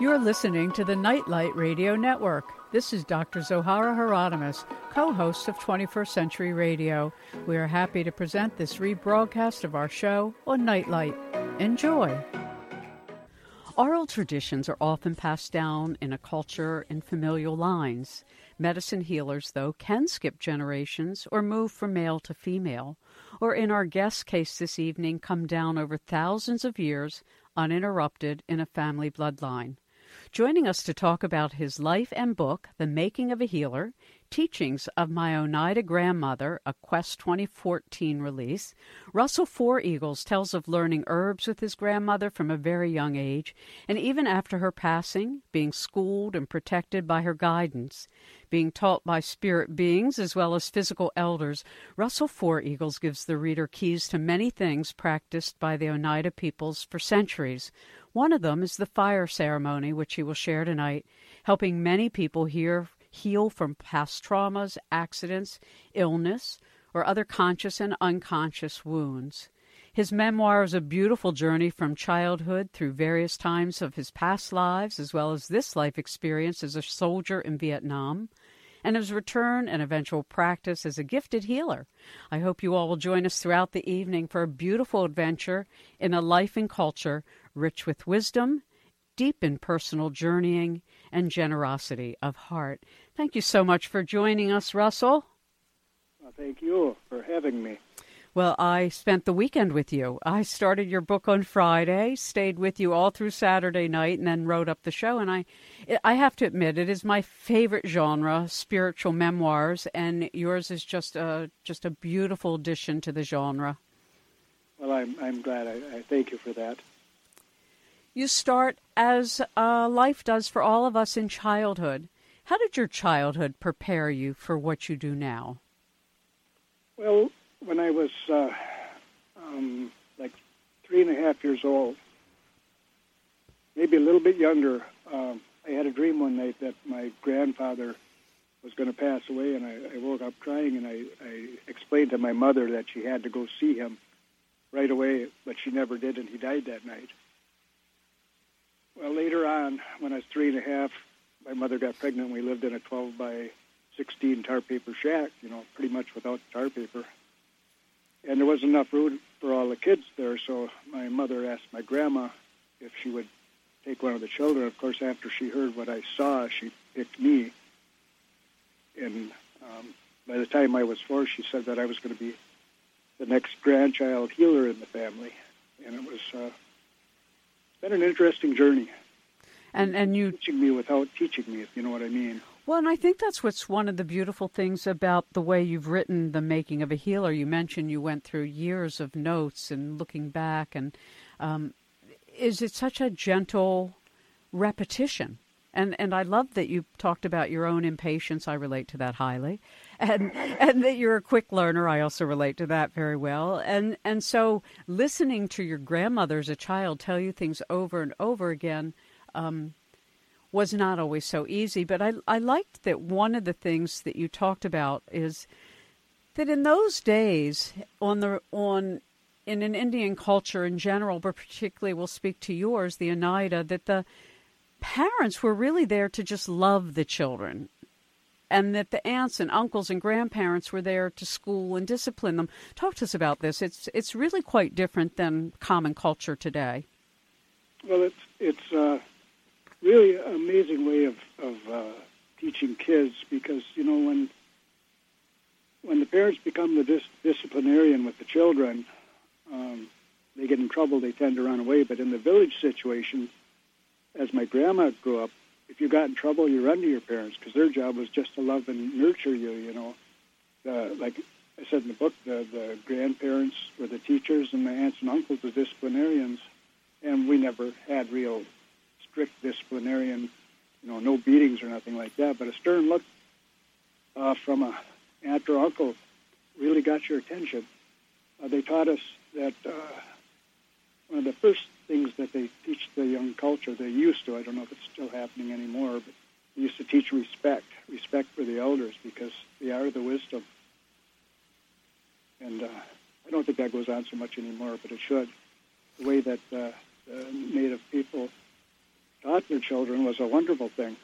You're listening to the Nightlight Radio Network. This is Dr. Zohara Hieronimus, co-host of 21st Century Radio. We are happy to present this rebroadcast of our show on Nightlight. Enjoy. Oral traditions are often passed down in a culture in familial lines. Medicine healers, though, can skip generations or move from male to female, or in our guest case this evening, come down over thousands of years uninterrupted in a family bloodline. Joining us to talk about his life and book, The Making of a Healer, Teachings of My Oneida Grandmother, a Quest 2014 release, Russell Four Eagles tells of learning herbs with his grandmother from a very young age, and even after her passing, being schooled and protected by her guidance. Being taught by spirit beings as well as physical elders, Russell Four Eagles gives the reader keys to many things practiced by the Oneida peoples for centuries. One of them is the fire ceremony, which he will share tonight, helping many people here heal from past traumas, accidents, illness, or other conscious and unconscious wounds. His memoir is a beautiful journey from childhood through various times of his past lives, as well as this life experience as a soldier in Vietnam, and his return and eventual practice as a gifted healer. I hope you all will join us throughout the evening for a beautiful adventure in a life and culture rich with wisdom, deep in personal journeying, and generosity of heart. Thank you so much for joining us, Russell. Well, thank you for having me. Well, I spent the weekend with you. I started your book on Friday, stayed with you all through Saturday night, and then wrote up the show. And I have to admit, it is my favorite genre, spiritual memoirs, and yours is just a beautiful addition to the genre. Well, I'm glad. I thank you for that. You start, as life does for all of us, in childhood. How did your childhood prepare you for what you do now? Well, when I was like 3.5 years old, maybe a little bit younger, I had a dream one night that my grandfather was going to pass away, and I woke up crying, and I explained to my mother that she had to go see him right away, but she never did, and he died that night. Well, later on, when I was 3.5, my mother got pregnant, and we lived in a 12 by 16 tar paper shack, you know, pretty much without tar paper. And there wasn't enough room for all the kids there, so my mother asked my grandma if she would take one of the children. Of course, after she heard what I saw, she picked me. And by the time I was 4, she said that I was going to be the next grandchild healer in the family. And it was been an interesting journey. And you teaching me without teaching me, if you know what I mean. Well, and I think that's what's one of the beautiful things about the way you've written The Making of a Healer. You mentioned you went through years of notes and looking back, and is it such a gentle repetition? And I love that you talked about your own impatience. I relate to that highly. And that you're a quick learner. I also relate to that very well. And so listening to your grandmother as a child tell you things over and over again was not always so easy, but I liked that one of the things that you talked about is that in those days, in an Indian culture in general, but particularly we'll speak to yours, the Oneida, that the parents were really there to just love the children, and that the aunts and uncles and grandparents were there to school and discipline them. Talk to us about this. It's really quite different than common culture today. Well, it's really amazing way of teaching kids, because, you know, when the parents become the disciplinarian with the children, they get in trouble, they tend to run away. But in the village situation, as my grandma grew up, if you got in trouble, you run to your parents, because their job was just to love and nurture you, you know. Like I said in the book, the grandparents were the teachers and the aunts and uncles were disciplinarians, and we never had real strict disciplinarian, you know, no beatings or nothing like that, but a stern look from an aunt or uncle really got your attention. They taught us that one of the first things that they teach the young culture, they used to, I don't know if it's still happening anymore, but they used to teach respect for the elders, because they are the wisdom. And I don't think that goes on so much anymore, but it should. The way that the Native people taught your children was a wonderful thing.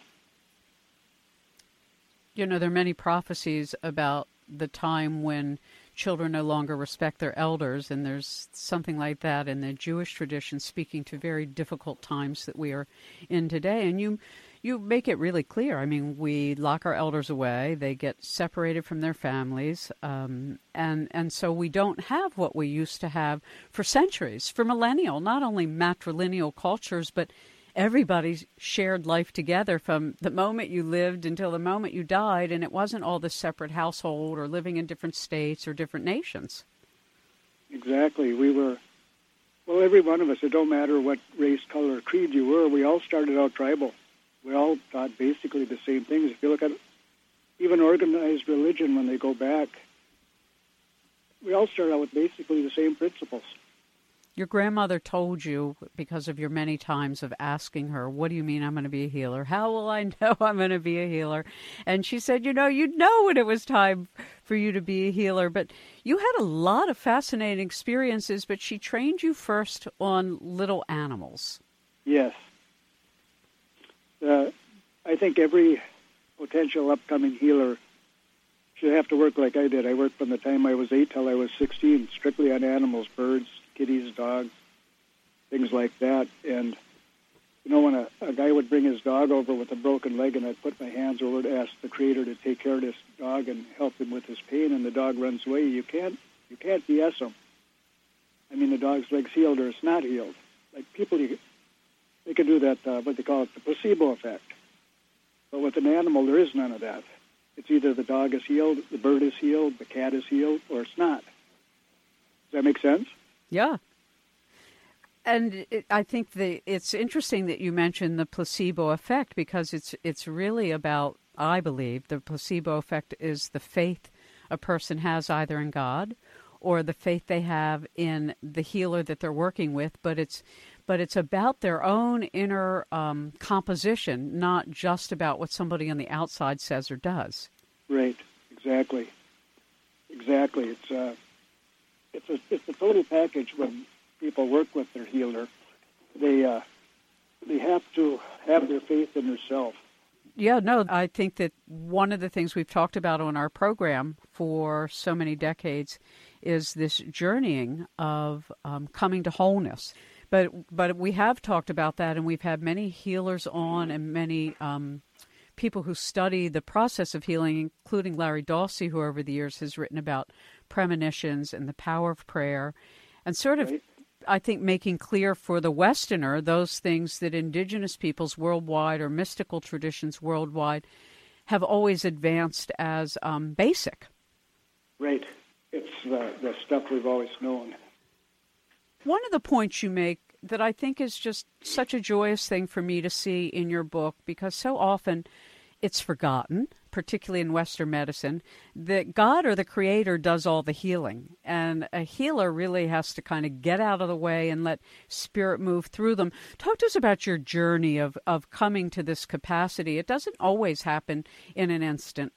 You know, there are many prophecies about the time when children no longer respect their elders, and there's something like that in the Jewish tradition speaking to very difficult times that we are in today. And you make it really clear. I mean, we lock our elders away. They get separated from their families. And so we don't have what we used to have for centuries, for millennial, not only matrilineal cultures, but everybody shared life together from the moment you lived until the moment you died. And it wasn't all this separate household or living in different states or different nations. Exactly. We were... Well, every one of us, it don't matter what race, color, or creed you were, we all started out tribal. We all taught basically the same things. If you look at even organized religion, when they go back, we all start out with basically the same principles. Your grandmother told you, because of your many times of asking her, what do you mean I'm going to be a healer? How will I know I'm going to be a healer? And she said, you know, you'd know when it was time for you to be a healer. But you had a lot of fascinating experiences, but she trained you first on little animals. Yes. I think every potential upcoming healer should have to work like I did. I worked from the time I was 8 till I was 16, strictly on animals, birds, kitties, dogs, things like that. And, you know, when a guy would bring his dog over with a broken leg and I'd put my hands over to ask the Creator to take care of this dog and help him with his pain, and the dog runs away, you can't BS him. I mean, the dog's leg's healed or it's not healed. Like people... They can do that, what they call it, the placebo effect. But with an animal, there is none of that. It's either the dog is healed, the bird is healed, the cat is healed, or it's not. Does that make sense? Yeah. And I think it's interesting that you mentioned the placebo effect, because it's really about, I believe, the placebo effect is the faith a person has either in God or the faith they have in the healer that they're working with, but it's about their own inner composition, not just about what somebody on the outside says or does. Right, exactly. Exactly. It's a total package when people work with their healer. They have to have their faith in themselves. Yeah, no, I think that one of the things we've talked about on our program for so many decades is this journeying of coming to wholeness. But we have talked about that, and we've had many healers on and many people who study the process of healing, including Larry Dossey, who over the years has written about premonitions and the power of prayer, and sort of, I think, making clear for the Westerner those things that indigenous peoples worldwide or mystical traditions worldwide have always advanced as basic. Right. It's the stuff we've always known. One of the points you make that I think is just such a joyous thing for me to see in your book, because so often it's forgotten, particularly in Western medicine, that God or the Creator does all the healing. And a healer really has to kind of get out of the way and let spirit move through them. Talk to us about your journey of coming to this capacity. It doesn't always happen in an instant.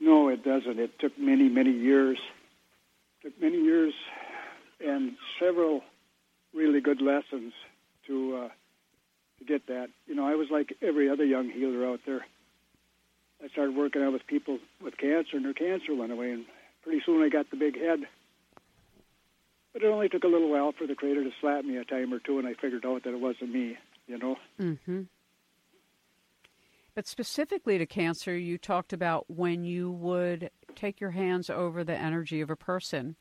No, it doesn't. It took many, many years. And several really good lessons to get that. You know, I was like every other young healer out there. I started working out with people with cancer, and their cancer went away, and pretty soon I got the big head. But it only took a little while for the Creator to slap me a time or two, and I figured out that it wasn't me, you know? Mm-hmm. But specifically to cancer, you talked about when you would take your hands over the energy of a person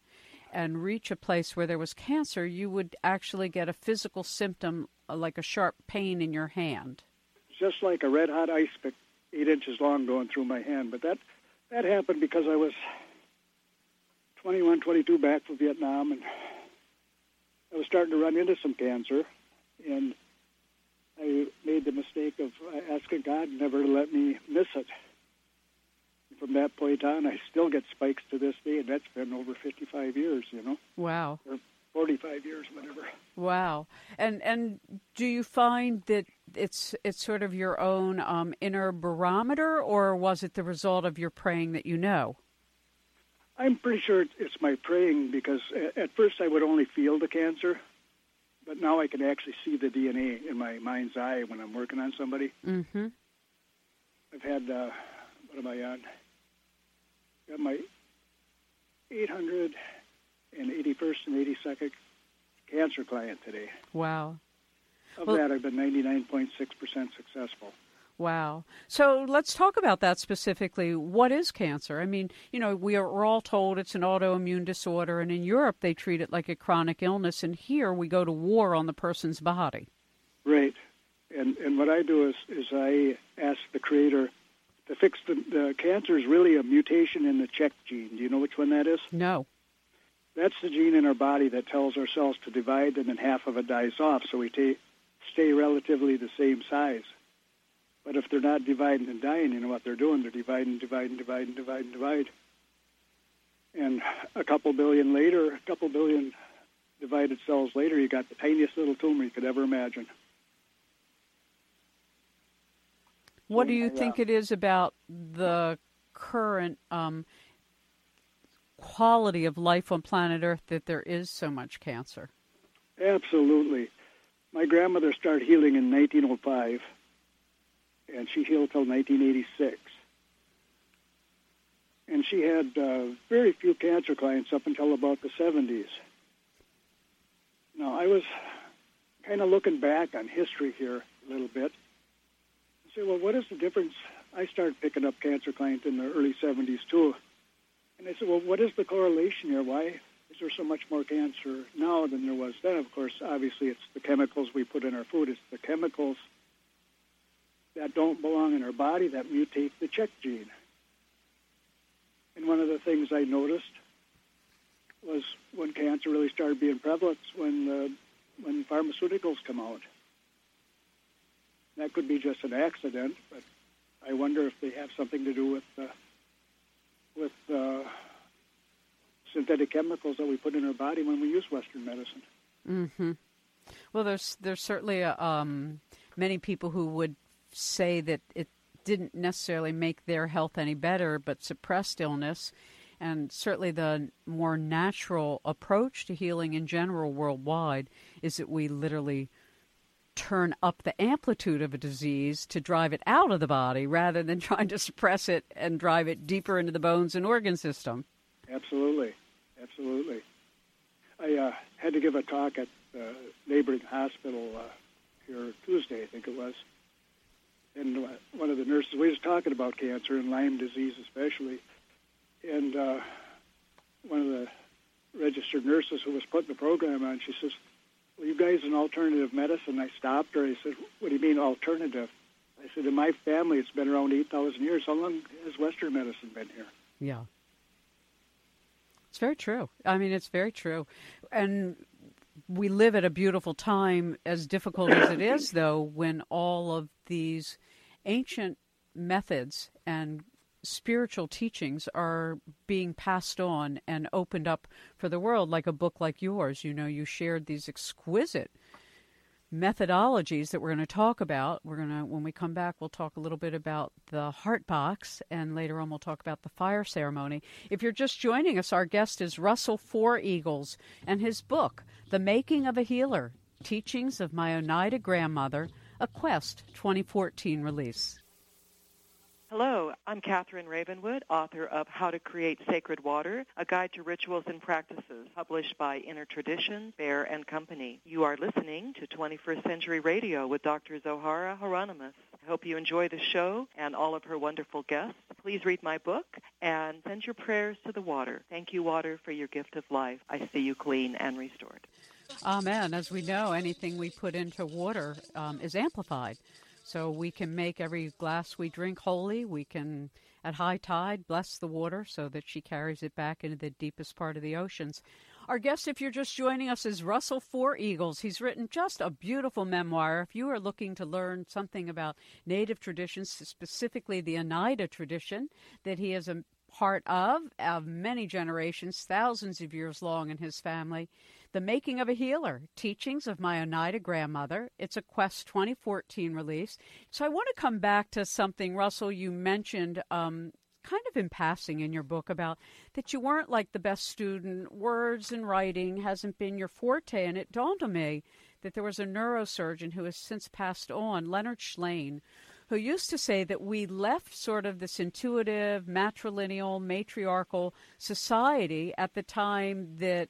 and reach a place where there was cancer, you would actually get a physical symptom like a sharp pain in your hand. Just like a red-hot ice pick 8 inches long going through my hand. But that happened because I was 21, 22 back from Vietnam, and I was starting to run into some cancer. And I made the mistake of asking God never to let me miss it. From that point on, I still get spikes to this day, and that's been over 55 years, you know? Wow. Or 45 years, whatever. Wow. And do you find that it's sort of your own inner barometer, or was it the result of your praying that you know? I'm pretty sure it's my praying, because at first I would only feel the cancer, But now I can actually see the DNA in my mind's eye when I'm working on somebody. Mm-hmm. I've had, what am I on? Got my 881st and 82nd cancer client today. Wow. Of that, I've been 99.6% successful. Wow. So let's talk about that specifically. What is cancer? I mean, you know, we're all told it's an autoimmune disorder, and in Europe they treat it like a chronic illness, and here we go to war on the person's body. Right. And what I do is I ask the creator to fix the cancer is really a mutation in the check gene. Do you know which one that is? No. That's the gene in our body that tells our cells to divide, and then half of it dies off, so we stay relatively the same size. But if they're not dividing and dying, you know what they're doing? They're dividing. And a couple billion divided cells later, you got the tiniest little tumor you could ever imagine. What do you think it is about the current quality of life on planet Earth that there is so much cancer? Absolutely. My grandmother started healing in 1905. And she healed till 1986. And she had very few cancer clients up until about the 70s. Now, I was kind of looking back on history here a little bit. I said, well, what is the difference? I started picking up cancer clients in the early 70s, too. And I said, well, what is the correlation here? Why is there so much more cancer now than there was then? Of course, obviously, it's the chemicals we put in our food. It's the chemicals that don't belong in our body, that mutate the check gene. And one of the things I noticed was when cancer really started being prevalent, when pharmaceuticals come out. That could be just an accident, but I wonder if they have something to do with synthetic chemicals that we put in our body when we use Western medicine. Mm-hmm. Well, there's certainly many people who would say that it didn't necessarily make their health any better, but suppressed illness. And certainly the more natural approach to healing in general worldwide is that we literally turn up the amplitude of a disease to drive it out of the body rather than trying to suppress it and drive it deeper into the bones and organ system. Absolutely. Absolutely. I had to give a talk at the neighboring hospital here Tuesday, I think it was. And one of the nurses, we was talking about cancer and Lyme disease especially. And one of the registered nurses who was putting the program on, she says, well, you guys in alternative medicine. I stopped her. I said, what do you mean alternative? I said, in my family, it's been around 8,000 years. How long has Western medicine been here? Yeah. It's very true. I mean, it's very true. And we live at a beautiful time, as difficult as it is, though, when all of these ancient methods and spiritual teachings are being passed on and opened up for the world, like a book like yours. You know, you shared these exquisite methodologies that we're going to talk about. When we come back, we'll talk a little bit about the heart box, and later on we'll talk about the fire ceremony. If you're just joining us, our guest is Russell Four Eagles, and his book, The Making of a Healer, Teachings of My Oneida Grandmother, a Quest 2014 release. Hello, I'm Catherine Ravenwood, author of How to Create Sacred Water, a guide to rituals and practices, published by Inner Traditions, Bear and Company. You are listening to 21st Century Radio with Dr. Zohara Hieronimus. I hope you enjoy the show and all of her wonderful guests. Please read my book and send your prayers to the water. Thank you, water, for your gift of life. I see you clean and restored. Amen. As we know, anything we put into water is amplified. So we can make every glass we drink holy. We can, at high tide, bless the water so that she carries it back into the deepest part of the oceans. Our guest, if you're just joining us, is Russell Four Eagles. He's written just a beautiful memoir. If you are looking to learn something about Native traditions, specifically the Oneida tradition that he is a part of many generations, thousands of years long in his family, The Making of a Healer, Teachings of My Oneida Grandmother. It's a Quest 2014 release. So I want to come back to something, Russell, you mentioned kind of in passing in your book about that you weren't like the best student. Words and writing hasn't been your forte, and it dawned on me that there was a neurosurgeon who has since passed on, Leonard Schlein, who used to say that we left sort of this intuitive, matrilineal, matriarchal society at the time that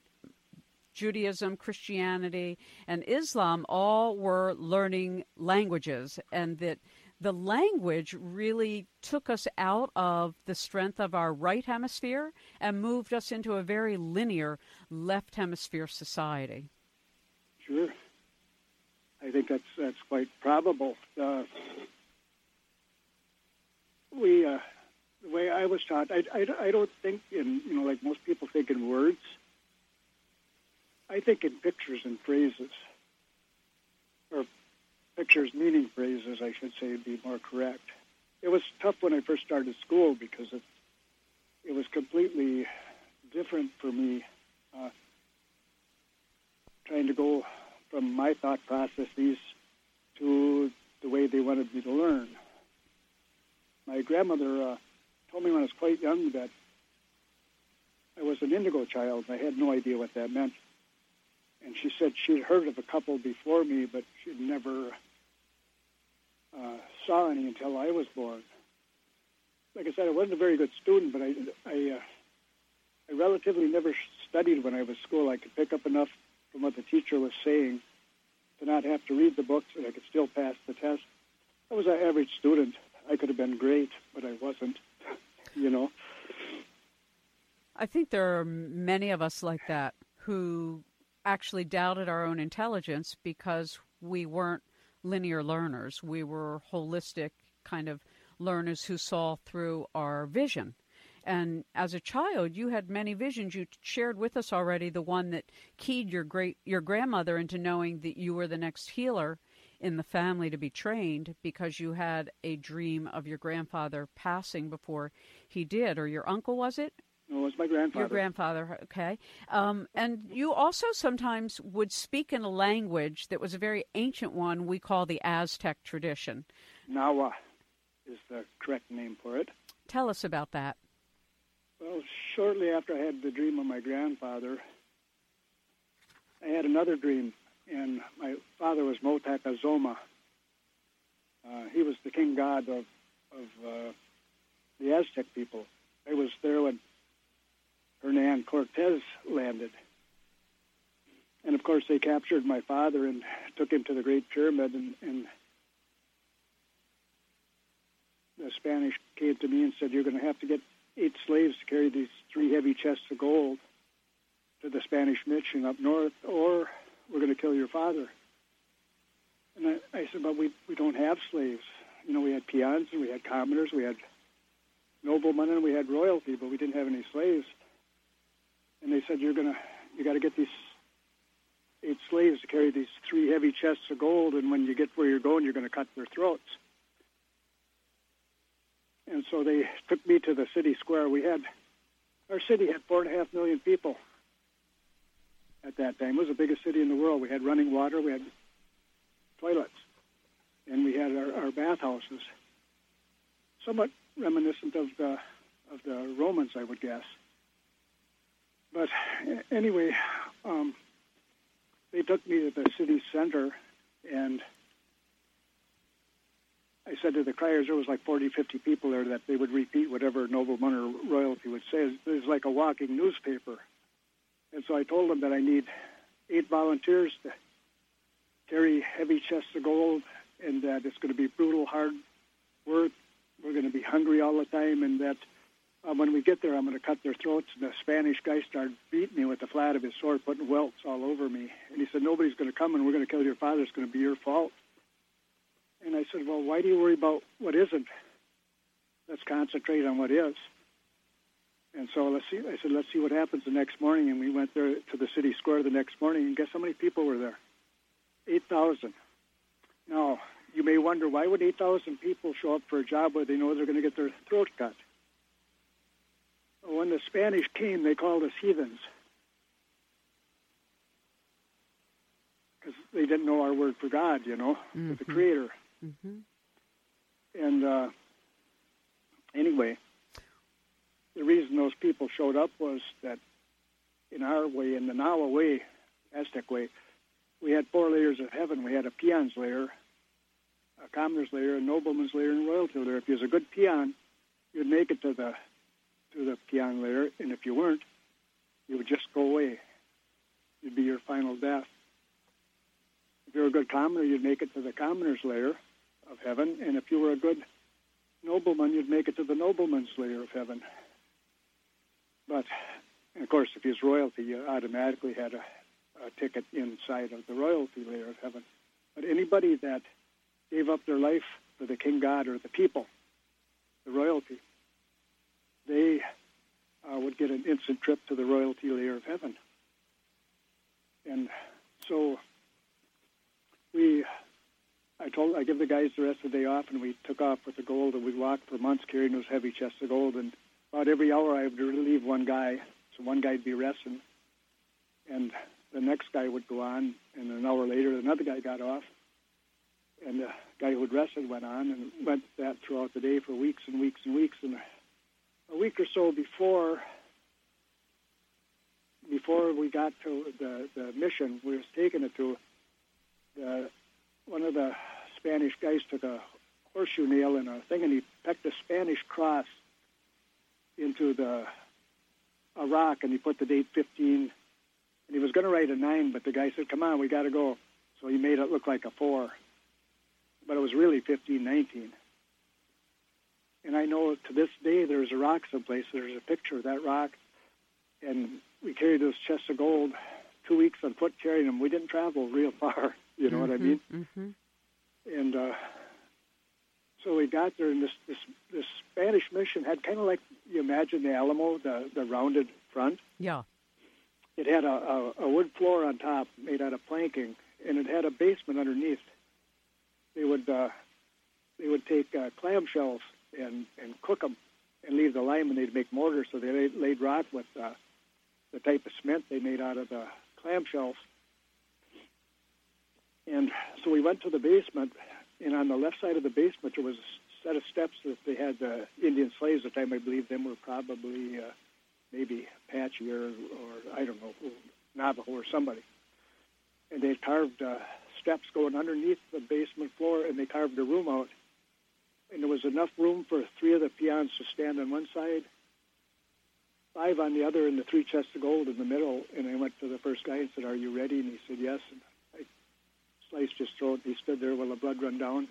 Judaism, Christianity, and Islam all were learning languages, and that the language really took us out of the strength of our right hemisphere and moved us into a very linear left hemisphere society. Sure. I think that's quite probable. The way I was taught, I don't think in, like most people think in words. I think in pictures and phrases, or pictures meaning phrases, I should say, would be more correct. It was tough when I first started school because it was completely different for me, trying to go from my thought processes to the way they wanted me to learn. My grandmother told me when I was quite young that I was an indigo child. I had no idea what that meant. And she said she'd heard of a couple before me, but she never saw any until I was born. Like I said, I wasn't a very good student, but I relatively never studied when I was at school. I could pick up enough from what the teacher was saying to not have to read the books, and I could still pass the test. I was an average student. I could have been great, but I wasn't, I think there are many of us like that who actually doubted our own intelligence because we weren't linear learners. We were holistic kind of learners who saw through our vision. And as a child, you had many visions. You shared with us already the one that keyed your grandmother into knowing that you were the next healer in the family to be trained, because you had a dream of your grandfather passing before he did, or your uncle, was it? No, it was my grandfather. Your grandfather, okay. And you also sometimes would speak in a language that was a very ancient one we call the Aztec tradition. Nahua is the correct name for it. Tell us about that. Well, shortly after I had the dream of my grandfather, I had another dream, and my father was Motecuhzoma. He was the king god of the Aztec people. I was there when Hernan Cortés landed. And, of course, they captured my father and took him to the Great Pyramid, and the Spanish came to me and said, "You're going to have to get 8 slaves to carry these 3 heavy chests of gold to the Spanish mission up north, or we're going to kill your father." And I said, "But we don't have slaves. We had peons, and we had commoners, we had noblemen, and we had royalty, but we didn't have any slaves." And they said, "You got to get these 8 slaves to carry these 3 heavy chests of gold, and when you get where you're going, you're going to cut their throats." And so they took me to the city square. Our city had 4.5 million people at that time. It was the biggest city in the world. We had running water, we had toilets, and we had our bathhouses, somewhat reminiscent of the Romans, I would guess. But anyway, they took me to the city center, and I said to the criers, there was like 40, 50 people there, that they would repeat whatever nobleman or royalty would say. It was like a walking newspaper. And so I told them that I need 8 volunteers to carry heavy chests of gold, and that it's going to be brutal, hard work. We're going to be hungry all the time, and that when we get there, I'm going to cut their throats. And the Spanish guy started beating me with the flat of his sword, putting welts all over me. And he said, "Nobody's going to come, and we're going to kill your father. It's going to be your fault." And I said, "Well, why do you worry about what isn't? Let's concentrate on what is." And so let's see what happens the next morning. And we went there to the city square the next morning, and guess how many people were there? 8,000. Now, you may wonder, why would 8,000 people show up for a job where they know they're going to get their throat cut? When the Spanish came, they called us heathens, because they didn't know our word for God, mm-hmm. the Creator. Mm-hmm. And anyway, the reason those people showed up was that in our way, in the Nahua way, Aztec way, we had 4 layers of heaven. We had a peon's layer, a commoner's layer, a nobleman's layer, and a royalty layer. If you was a good peon, you'd make it to the peon layer, and if you weren't, you would just go away. It'd be your final death. If you were a good commoner, you'd make it to the commoner's layer of heaven, and if you were a good nobleman, you'd make it to the nobleman's layer of heaven. But, of course, if you was royalty, you automatically had a ticket inside of the royalty layer of heaven. But anybody that gave up their life for the king god or the people, the royalty, they would get an instant trip to the royalty layer of heaven. And so I give the guys the rest of the day off, and we took off with the gold, and we walked for months carrying those heavy chests of gold. And about every hour I would relieve one guy, so one guy would be resting, and the next guy would go on, and an hour later another guy got off, and the guy who had rested went on, and went that throughout the day for weeks and weeks and weeks. And a week or so before we got to the mission we was taking it to, one of the Spanish guys took a horseshoe nail and a thing, and he pecked a Spanish cross into a rock, and he put the date 15. And he was going to write a 9, but the guy said, "Come on, we got to go." So he made it look like a 4, but it was really 1519. And I know to this day there's a rock someplace. There's a picture of that rock, and we carried those chests of gold 2 weeks on foot carrying them. We didn't travel real far, you know what I mean? Mm-hmm. And so we got there, and this Spanish mission had kind of like, you imagine the Alamo, the rounded front. Yeah. It had a wood floor on top made out of planking, and it had a basement underneath. They would take clamshells and cook them and leave the lime, and they'd make mortar. So they laid rock with the type of cement they made out of the clamshells. And so we went to the basement, and on the left side of the basement there was a set of steps that they had the Indian slaves at the time. I believe them were probably maybe Apache or I don't know, Navajo or somebody. And they carved steps going underneath the basement floor, and they carved a room out. And there was enough room for 3 of the peons to stand on one side, 5 on the other, and the 3 chests of gold in the middle. And I went to the first guy and said, "Are you ready?" And he said, "Yes." And I sliced his throat, and he stood there while the blood run down.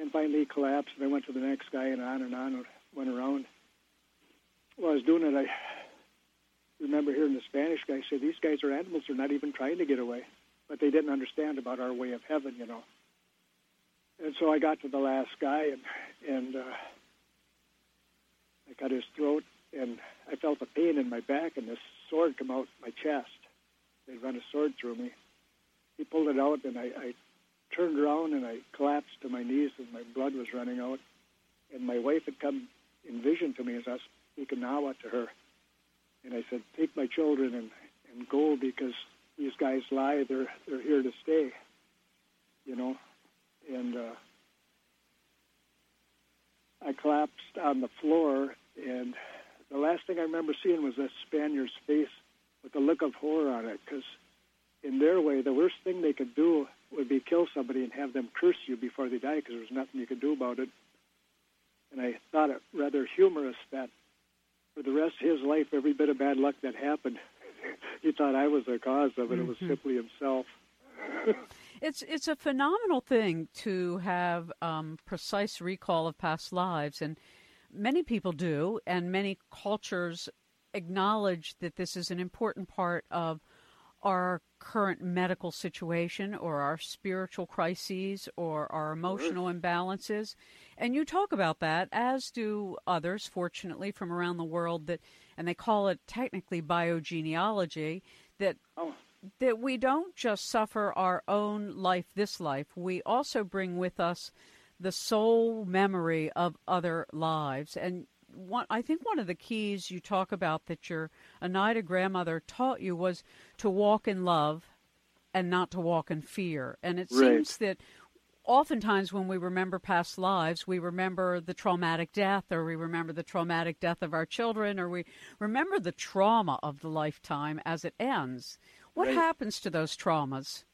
And finally he collapsed, and I went to the next guy, and on went around. While I was doing it, I remember hearing the Spanish guy say, "These guys are animals. They're not even trying to get away." But they didn't understand about our way of heaven, you know. And so I got to the last guy, and I cut his throat, and I felt a pain in my back, and this sword come out my chest. They'd run a sword through me. He pulled it out, and I turned around, and I collapsed to my knees, and my blood was running out. And my wife had come in vision to me as I was speaking Nahuatl to her. And I said, "Take my children and go, because these guys lie. They're here to stay, you know." And I collapsed on the floor, and the last thing I remember seeing was that Spaniard's face with a look of horror on it, because in their way, the worst thing they could do would be kill somebody and have them curse you before they die, because there was nothing you could do about it. And I thought it rather humorous that for the rest of his life, every bit of bad luck that happened, he thought I was the cause of it. Mm-hmm. It was simply himself. It's a phenomenal thing to have precise recall of past lives, and many people do, and many cultures acknowledge that this is an important part of our current medical situation or our spiritual crises or our emotional imbalances. And you talk about that, as do others, fortunately, from around the world, that, and they call it technically biogenealogy, that... Oh. That we don't just suffer our own life this life, we also bring with us the soul memory of other lives. And I think one of the keys you talk about that your Oneida grandmother taught you was to walk in love and not to walk in fear. And it seems that oftentimes when we remember past lives, we remember the traumatic death, or we remember the traumatic death of our children, or we remember the trauma of the lifetime as it ends. What happens to those traumas?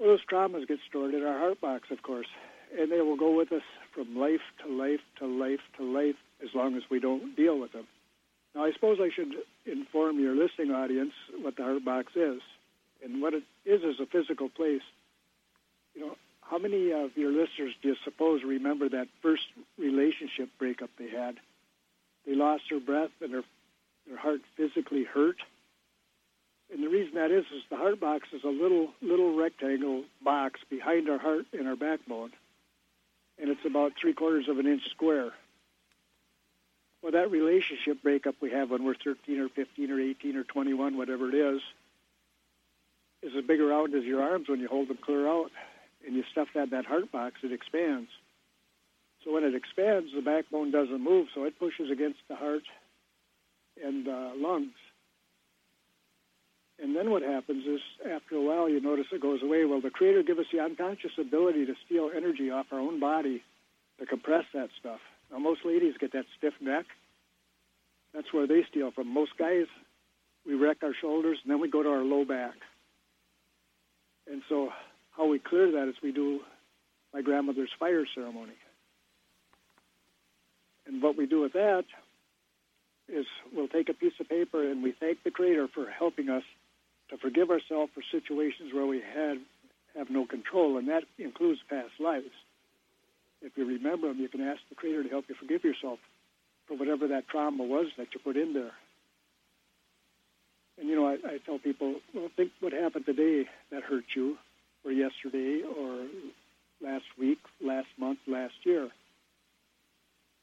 Those traumas get stored in our heart box, of course, and they will go with us from life to life to life to life as long as we don't deal with them. Now, I suppose I should inform your listening audience what the heart box is. And what it is a physical place. You know, how many of your listeners do you suppose remember that first relationship breakup they had? They lost their breath and their heart physically hurt. And the reason that is the heart box is a little rectangle box behind our heart and our backbone. And it's about 3/4 of an inch square. Well, that relationship breakup we have when we're 13 or 15 or 18 or 21, whatever it is as big around as your arms when you hold them clear out, and you stuff that heart box, it expands. So when it expands, the backbone doesn't move, so it pushes against the heart and lungs. And then what happens is, after a while, you notice it goes away. Well, the Creator gives us the unconscious ability to steal energy off our own body to compress that stuff. Now, most ladies get that stiff neck. That's where they steal from. Most guys, we wreck our shoulders, and then we go to our low back. And so how we clear that is we do my grandmother's fire ceremony. And what we do with that is we'll take a piece of paper and we thank the Creator for helping us to forgive ourselves for situations where we have no control, and that includes past lives. If you remember them, you can ask the Creator to help you forgive yourself for whatever that trauma was that you put in there. And, you know, I tell people, well, think what happened today that hurt you, or yesterday, or last week, last month, last year.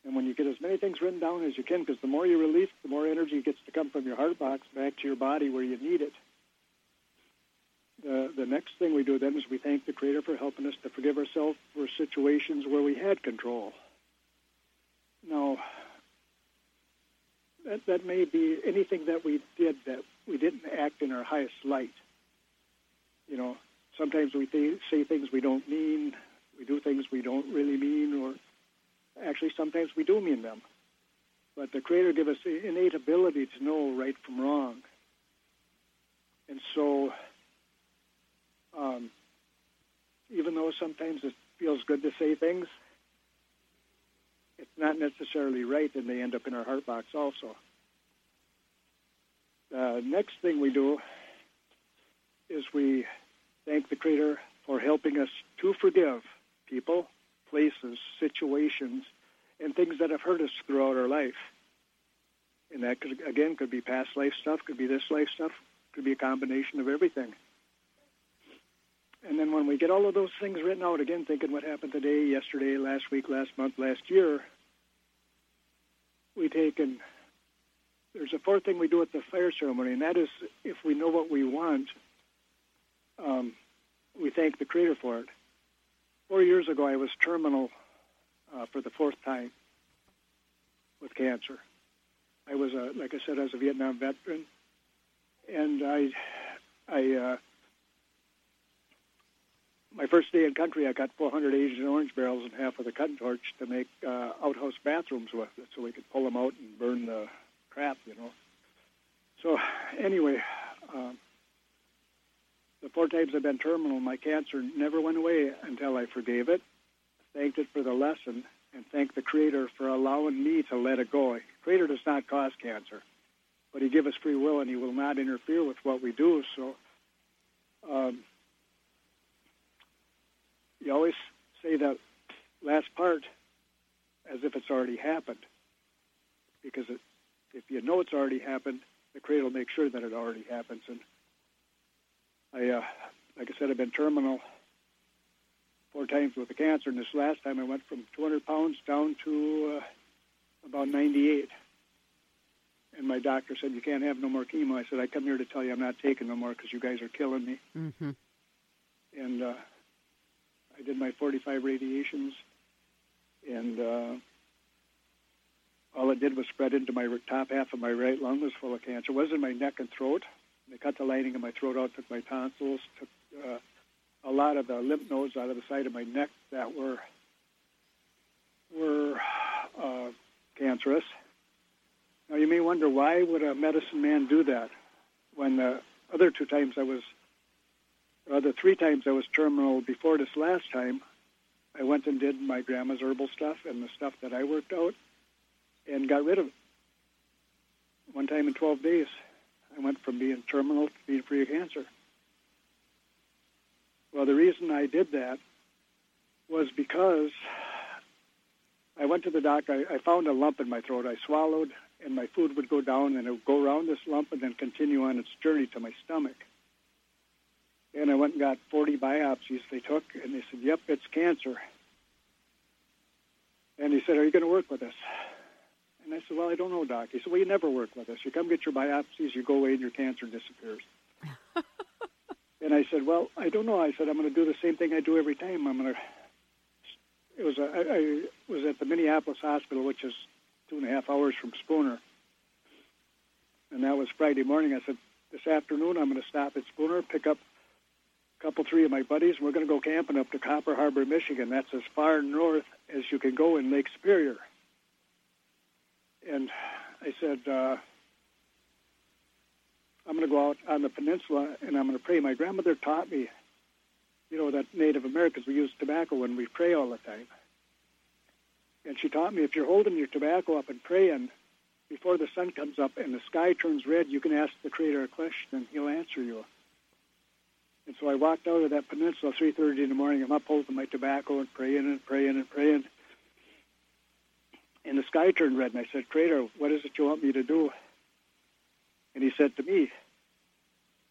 And when you get as many things written down as you can, because the more you release, the more energy gets to come from your heart box back to your body where you need it. The next thing we do then is we thank the Creator for helping us to forgive ourselves for situations where we had control. Now, that may be anything that we did that we didn't act in our highest light. You know, sometimes we say things we don't mean, we do things we don't really mean, or actually sometimes we do mean them. But the Creator gives us the innate ability to know right from wrong. And so, even though sometimes it feels good to say things, it's not necessarily right, and they end up in our heart box also. The next thing we do is we thank the Creator for helping us to forgive people, places, situations, and things that have hurt us throughout our life. And that, could be past life stuff, could be this life stuff, could be a combination of everything. And then when we get all of those things written out, again, thinking what happened today, yesterday, last week, last month, last year, we take and there's a fourth thing we do at the fire ceremony, and that is if we know what we want, we thank the Creator for it. 4 years ago, I was terminal for the fourth time with cancer. I was, like I said, I was a Vietnam veteran, and my first day in country, I got 400 Agent Orange barrels and half of the cutting torch to make outhouse bathrooms with it so we could pull them out and burn the crap, you know. So anyway, the four times I've been terminal, my cancer never went away until I forgave it, thanked it for the lesson, and thanked the Creator for allowing me to let it go. The Creator does not cause cancer, but He gives us free will, and He will not interfere with what we do, so... you always say that last part as if it's already happened, because if you know it's already happened, the Creator will make sure that it already happens. And I, like I said, I've been terminal 4 times with the cancer, and this last time I went from 200 pounds down to about 98. And my doctor said, you can't have no more chemo. I said, I come here to tell you I'm not taking no more because you guys are killing me. Mm-hmm. And... I did my 45 radiations, and all it did was spread into my top half of my right lung was full of cancer. It was in my neck and throat. They cut the lining of my throat out, took my tonsils, took a lot of the lymph nodes out of the side of my neck that were cancerous. Now, you may wonder, why would a medicine man do that when the other 2 times I was the three times I was terminal before this last time, I went and did my grandma's herbal stuff and the stuff that I worked out and got rid of it. One time in 12 days, I went from being terminal to being free of cancer. Well, the reason I did that was because I went to the doctor. I found a lump in my throat. I swallowed, and my food would go down, and it would go around this lump and then continue on its journey to my stomach. And I went and got 40 biopsies they took, and they said, yep, it's cancer. And he said, are you going to work with us? And I said, well, I don't know, Doc. He said, well, you never work with us. You come get your biopsies, you go away, and your cancer disappears. And I said, well, I don't know. I said, I'm going to do the same thing I do every time. I'm going to... I was at the Minneapolis Hospital, which is 2.5 hours from Spooner. And that was Friday morning. I said, this afternoon I'm going to stop at Spooner, pick up a couple, three of my buddies, and we're going to go camping up to Copper Harbor, Michigan. That's as far north as you can go in Lake Superior. And I said, I'm going to go out on the peninsula, and I'm going to pray. My grandmother taught me, you know, that Native Americans, we use tobacco when we pray all the time. And she taught me, if you're holding your tobacco up and praying, before the sun comes up and the sky turns red, you can ask the Creator a question, and he'll answer you. And so I walked out of that peninsula 3:30 in the morning. I'm up holding my tobacco and praying and praying and praying. And the sky turned red, and I said, Creator, what is it you want me to do? And he said to me,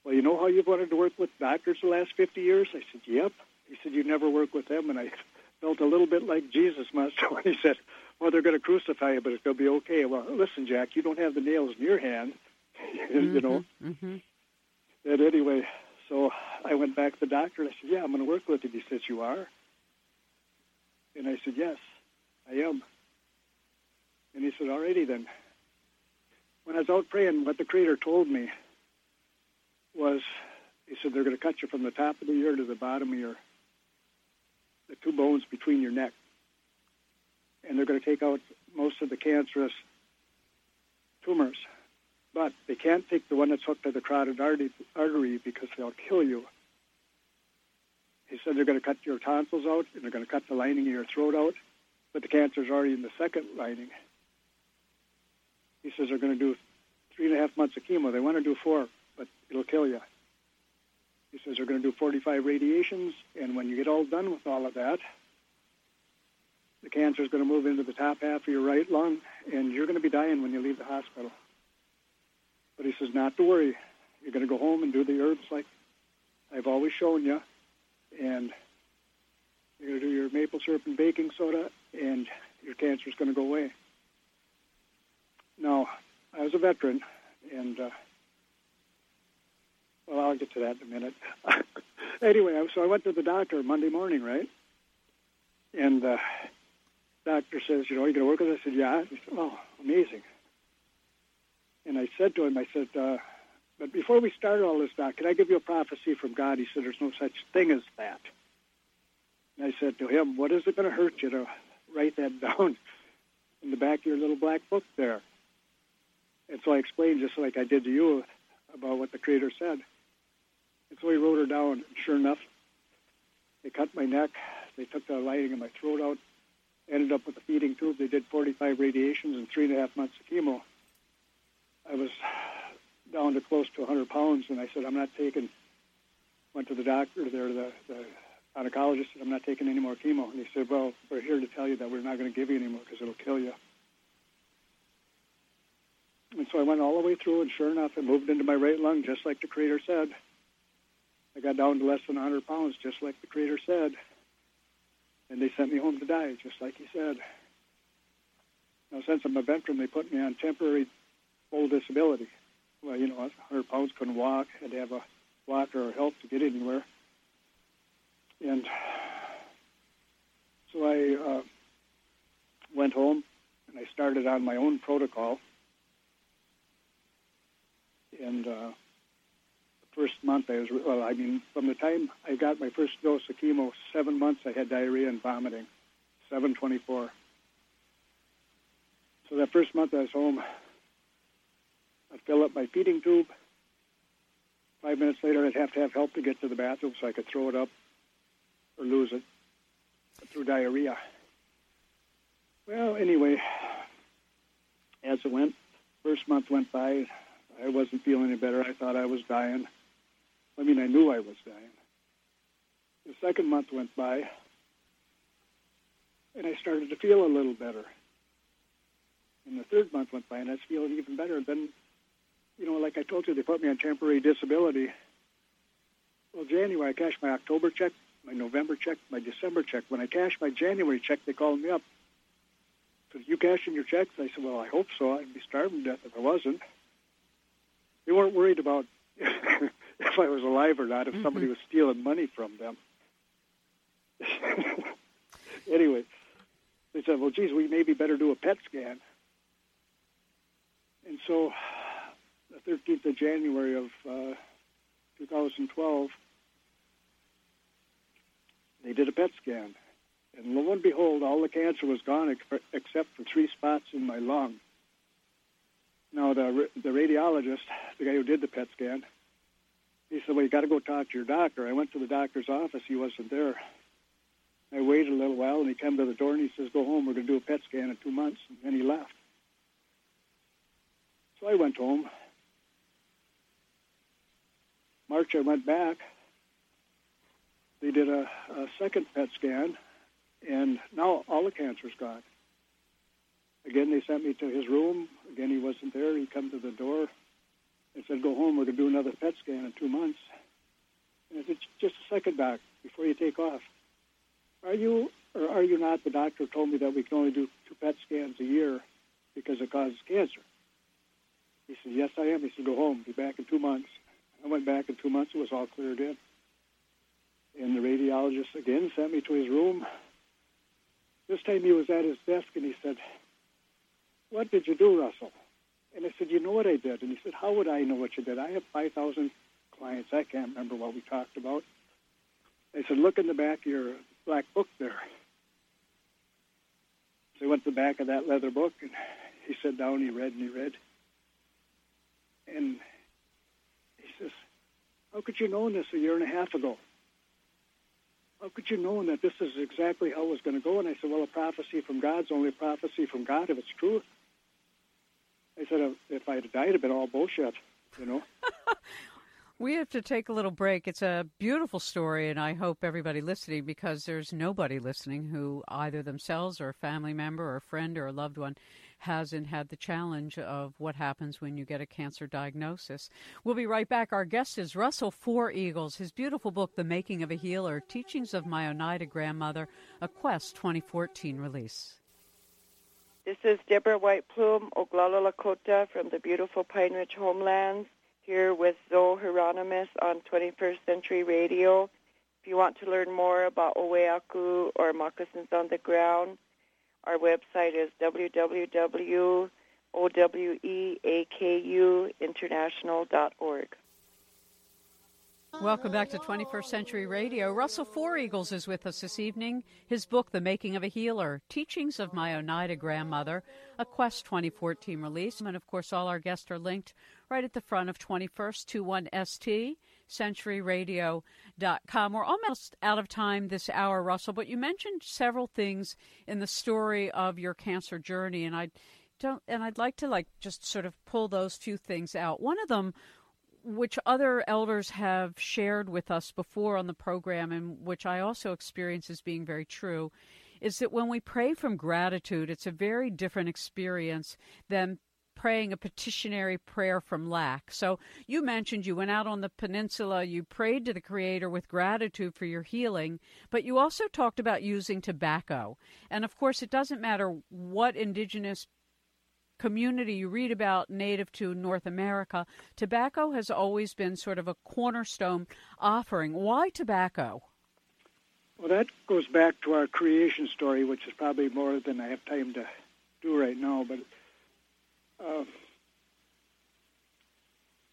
well, you know how you've wanted to work with doctors the last 50 years? I said, yep. He said, you never work with them. And I felt a little bit like Jesus must when he said, well, they're going to crucify you, but it'll be okay. Well, listen, Jack, you don't have the nails in your hand, you know. Mm-hmm. And anyway, so I went back to the doctor, and I said, yeah, I'm going to work with him. He said, you are? And I said, yes, I am. And he said, all righty then. When I was out praying, what the Creator told me was, he said, they're going to cut you from the top of the ear to the bottom of your, the two bones between your neck. And they're going to take out most of the cancerous tumors. But they can't take the one that's hooked to the carotid artery because they'll kill you. He said, they're going to cut your tonsils out, and they're going to cut the lining of your throat out, but the cancer's already in the second lining. He says, they're going to do 3.5 months of chemo. They want to do 4, but it'll kill you. He says, they're going to do 45 radiations, and when you get all done with all of that, the cancer is going to move into the top half of your right lung, and you're going to be dying when you leave the hospital. But he says, not to worry. You're going to go home and do the herbs like I've always shown you, and you're going to do your maple syrup and baking soda, and your cancer is going to go away. Now, I was a veteran, and... well, I'll get to that in a minute. Anyway, so I went to the doctor Monday morning, right? And the doctor says, you know, are you going to work with us? I said, yeah. He said, oh, amazing. And I said to him, I said, but before we start all this, Doc, can I give you a prophecy from God? He said, there's no such thing as that. And I said to him, what is it going to hurt you to write that down in the back of your little black book there? And so I explained, just like I did to you, about what the Creator said. And so he wrote her down. Sure enough, they cut my neck. They took the lining of my throat out. Ended up with a feeding tube. They did 45 radiations and 3.5 months of chemo. I was down to close to 100 pounds, and I said, I'm not taking... Went to the doctor there, the oncologist, said, I'm not taking any more chemo. And he said, well, we're here to tell you that we're not going to give you any more because it'll kill you. And so I went all the way through, and sure enough, it moved into my right lung, just like the Creator said. I got down to less than 100 pounds, just like the Creator said. And they sent me home to die, just like he said. Now, since I'm a veteran, they put me on temporary full disability. Well, you know, 100 pounds, couldn't walk, had to have a walker or help to get anywhere. And so I went home, and I started on my own protocol. And the first month I was, well, I mean, from the time I got my first dose of chemo, 7 months I had diarrhea and vomiting, 7/24. So that first month I was home, I'd fill up my feeding tube, 5 minutes later, I'd have to have help to get to the bathroom, so I could throw it up or lose it through diarrhea. Well, anyway, as it went, first month went by. I wasn't feeling any better. I thought I was dying. I mean, I knew I was dying. The second month went by, and I started to feel a little better. And the third month went by, and I was feeling even better. And then, you know, like I told you, they put me on temporary disability. Well, January, I cashed my October check, my November check, my December check. When I cashed my January check, they called me up. Said, "You cashing your checks?" I said, "Well, I hope so. I'd be starving to death if I wasn't." They weren't worried about if I was alive or not, if somebody was stealing money from them. Anyway, they said, "Well, geez, we maybe better do a PET scan." And so the 13th of January of 2012, they did a PET scan. And lo and behold, all the cancer was gone except for three spots in my lung. Now, the radiologist, the guy who did the PET scan, he said, "Well, you got to go talk to your doctor." I went to the doctor's office. He wasn't there. I waited a little while, and he came to the door, and he says, "Go home. We're going to do a PET scan in 2 months." And then he left. So I went home. March, I went back. They did a second PET scan, and now all the cancer's gone. Again, they sent me to his room. Again, he wasn't there. He came to the door and said, "Go home. We're going to do another PET scan in 2 months." And I said, "Just a second, Doc, before you take off. Are you or are you not? The doctor told me that we can only do 2 PET scans a year because it causes cancer." He said, "Yes, I am." He said, "Go home. Be back in 2 months." I went back in 2 months. It was all cleared in. And the radiologist again sent me to his room. This time he was at his desk, and he said, "What did you do, Russell?" And I said, "You know what I did?" And he said, "How would I know what you did? I have 5,000 clients. I can't remember what we talked about." I said, "Look in the back of your black book there." So he went to the back of that leather book, and he sat down, he read, and he read. And he says, "How could you know this a year and a half ago? How could you know that this is exactly how it was going to go?" And I said, "Well, a prophecy from God's only a prophecy from God if it's true." I said, "If I had died, it would have been all bullshit, you know." We have to take a little break. It's a beautiful story, and I hope everybody listening, because there's nobody listening who either themselves or a family member or a friend or a loved one hasn't had the challenge of what happens when you get a cancer diagnosis. We'll be right back. Our guest is Russell Four Eagles. His beautiful book, The Making of a Healer, Teachings of My Oneida Grandmother, a Quest 2014 release. This is Deborah White Plume, Oglala Lakota, from the beautiful Pine Ridge homelands, here with Zohara Hieronimus on 21st Century Radio. If you want to learn more about Oweaku or Moccasins on the Ground, our website is www.oweakuinternational.org. Welcome back to 21st Century Radio. Russell Four Eagles is with us this evening. His book, The Making of a Healer, Teachings of My Oneida Grandmother, a Quest 2014 release. And, of course, all our guests are linked right at the front of 21st, 21st, centuryradio.com. We're almost out of time this hour, Russell, but you mentioned several things in the story of your cancer journey, and I'd like to just sort of pull those few things out. One of them, which other elders have shared with us before on the program, and which I also experience as being very true, is that when we pray from gratitude, it's a very different experience than praying a petitionary prayer from lack. So you mentioned you went out on the peninsula, you prayed to the Creator with gratitude for your healing, but you also talked about using tobacco. And of course, it doesn't matter what indigenous community you read about native to North America, tobacco has always been sort of a cornerstone offering. Why tobacco? Well, that goes back to our creation story, which is probably more than I have time to do right now, but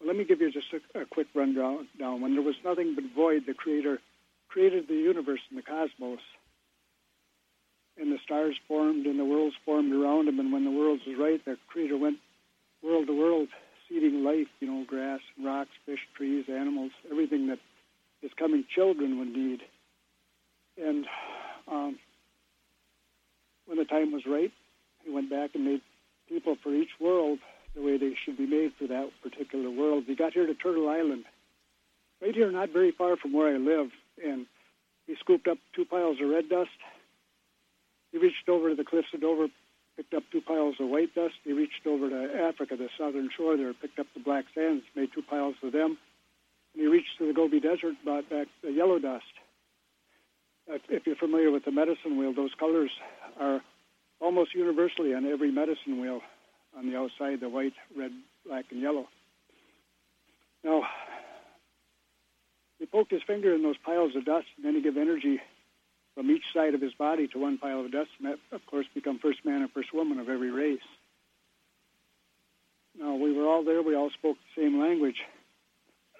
let me give you just a quick rundown. When there was nothing but void, the Creator created the universe and the cosmos, and the stars formed and the worlds formed around him. And when the worlds was right, the Creator went world to world, exceeding life, you know, grass, rocks, fish, trees, animals, everything that his coming children would need. And when the time was right, he went back and made people for each world the way they should be made for that particular world. He got here to Turtle Island, right here not very far from where I live, and he scooped up 2 piles of red dust. He reached over to the cliffs of Dover, picked up 2 piles of white dust. He reached over to Africa, the southern shore there, picked up the black sands, made 2 piles of them. And he reached to the Gobi Desert, brought back the yellow dust. If you're familiar with the medicine wheel, those colors are almost universally on every medicine wheel on the outside, the white, red, black, and yellow. Now, he poked his finger in those piles of dust, and then he gave energy from each side of his body to 1 pile of dust, and that, of course, become first man and first woman of every race. Now, we were all there. We all spoke the same language.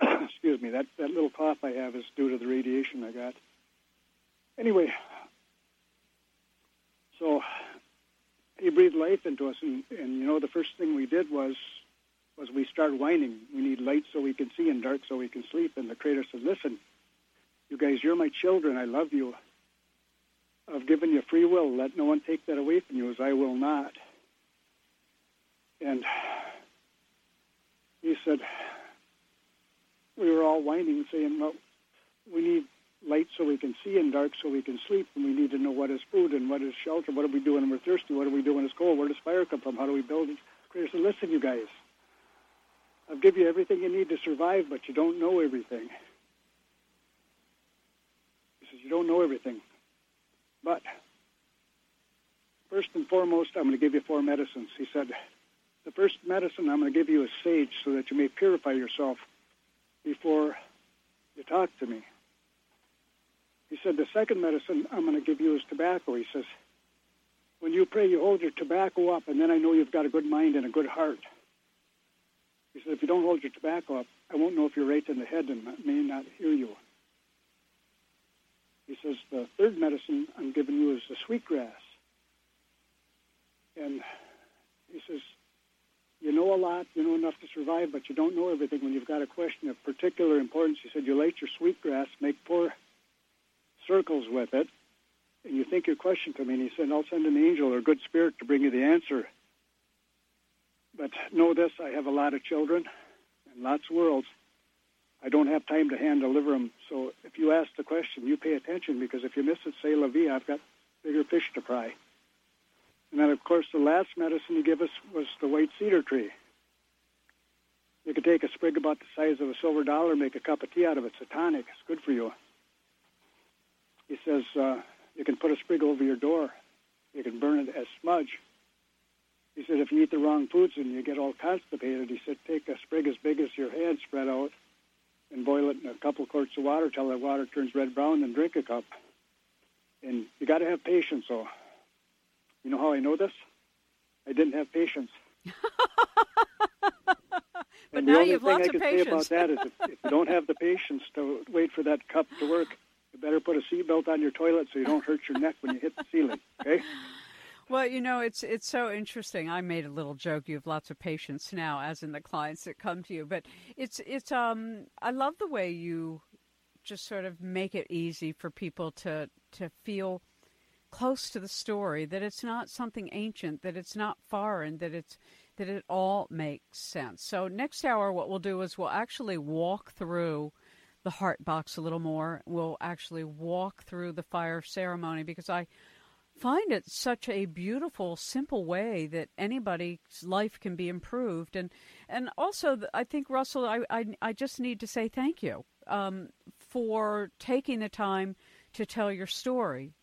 Excuse me. That little cough I have is due to the radiation I got. Anyway, so he breathed life into us, and you know, the first thing we did was we started whining. We need light so we can see and dark so we can sleep. And the Creator said, listen, you guys, you're my children. I love you. I've given you free will. Let no one take that away from you, as I will not. And he said, we were all whining, saying, well, we need light so we can see and dark so we can sleep, and we need to know what is food and what is shelter. What do we do when we're thirsty? What do we do when it's cold? Where does fire come from? How do we build it? Creator said, listen, you guys, I'll give you everything you need to survive, but you don't know everything. He says, you don't know everything. But first and foremost, I'm going to give you 4 medicines. He said, the first medicine I'm going to give you is sage so that you may purify yourself before you talk to me. He said, the second medicine I'm going to give you is tobacco. He says, when you pray, you hold your tobacco up, and then I know you've got a good mind and a good heart. He said, if you don't hold your tobacco up, I won't know if you're right in the head and may not hear you. He says, the third medicine I'm giving you is the sweetgrass. And he says, you know a lot, you know enough to survive, but you don't know everything. When you've got a question of particular importance, he said, you light your sweetgrass, make 4 circles with it, and you think your question to me. And he said, I'll send an angel or good spirit to bring you the answer. But know this, I have a lot of children and lots of worlds. I don't have time to hand deliver them. So if you ask the question, you pay attention, because if you miss it, say la vie, I've got bigger fish to fry. And then, of course, the last medicine he gave us was the white cedar tree. You could take a sprig about the size of a silver dollar, make a cup of tea out of it. It's a tonic. It's good for you. He says, you can put a sprig over your door. You can burn it as smudge. He said, if you eat the wrong foods and you get all constipated, he said, take a sprig as big as your hand, spread out, and boil it in a couple quarts of water till that water turns red-brown, and drink a cup. And you got to have patience, though. You know how I know this? I didn't have patience. But now you've lots of patience. And the only thing I can say about that is if you don't have the patience to wait for that cup to work, you better put a seatbelt on your toilet so you don't hurt your neck when you hit the ceiling, okay? Well, you know, it's so interesting. I made a little joke. You have lots of patience now, as in the clients that come to you. But it's I love the way you just sort of make it easy for people to feel close to the story, that it's not something ancient, that it's not foreign, that it all makes sense. So next hour, what we'll do is we'll actually walk through the heart box a little more. We'll actually walk through the fire ceremony, because I find it such a beautiful, simple way that anybody's life can be improved. And also, I think, Russell, I just need to say thank you for taking the time to tell your story.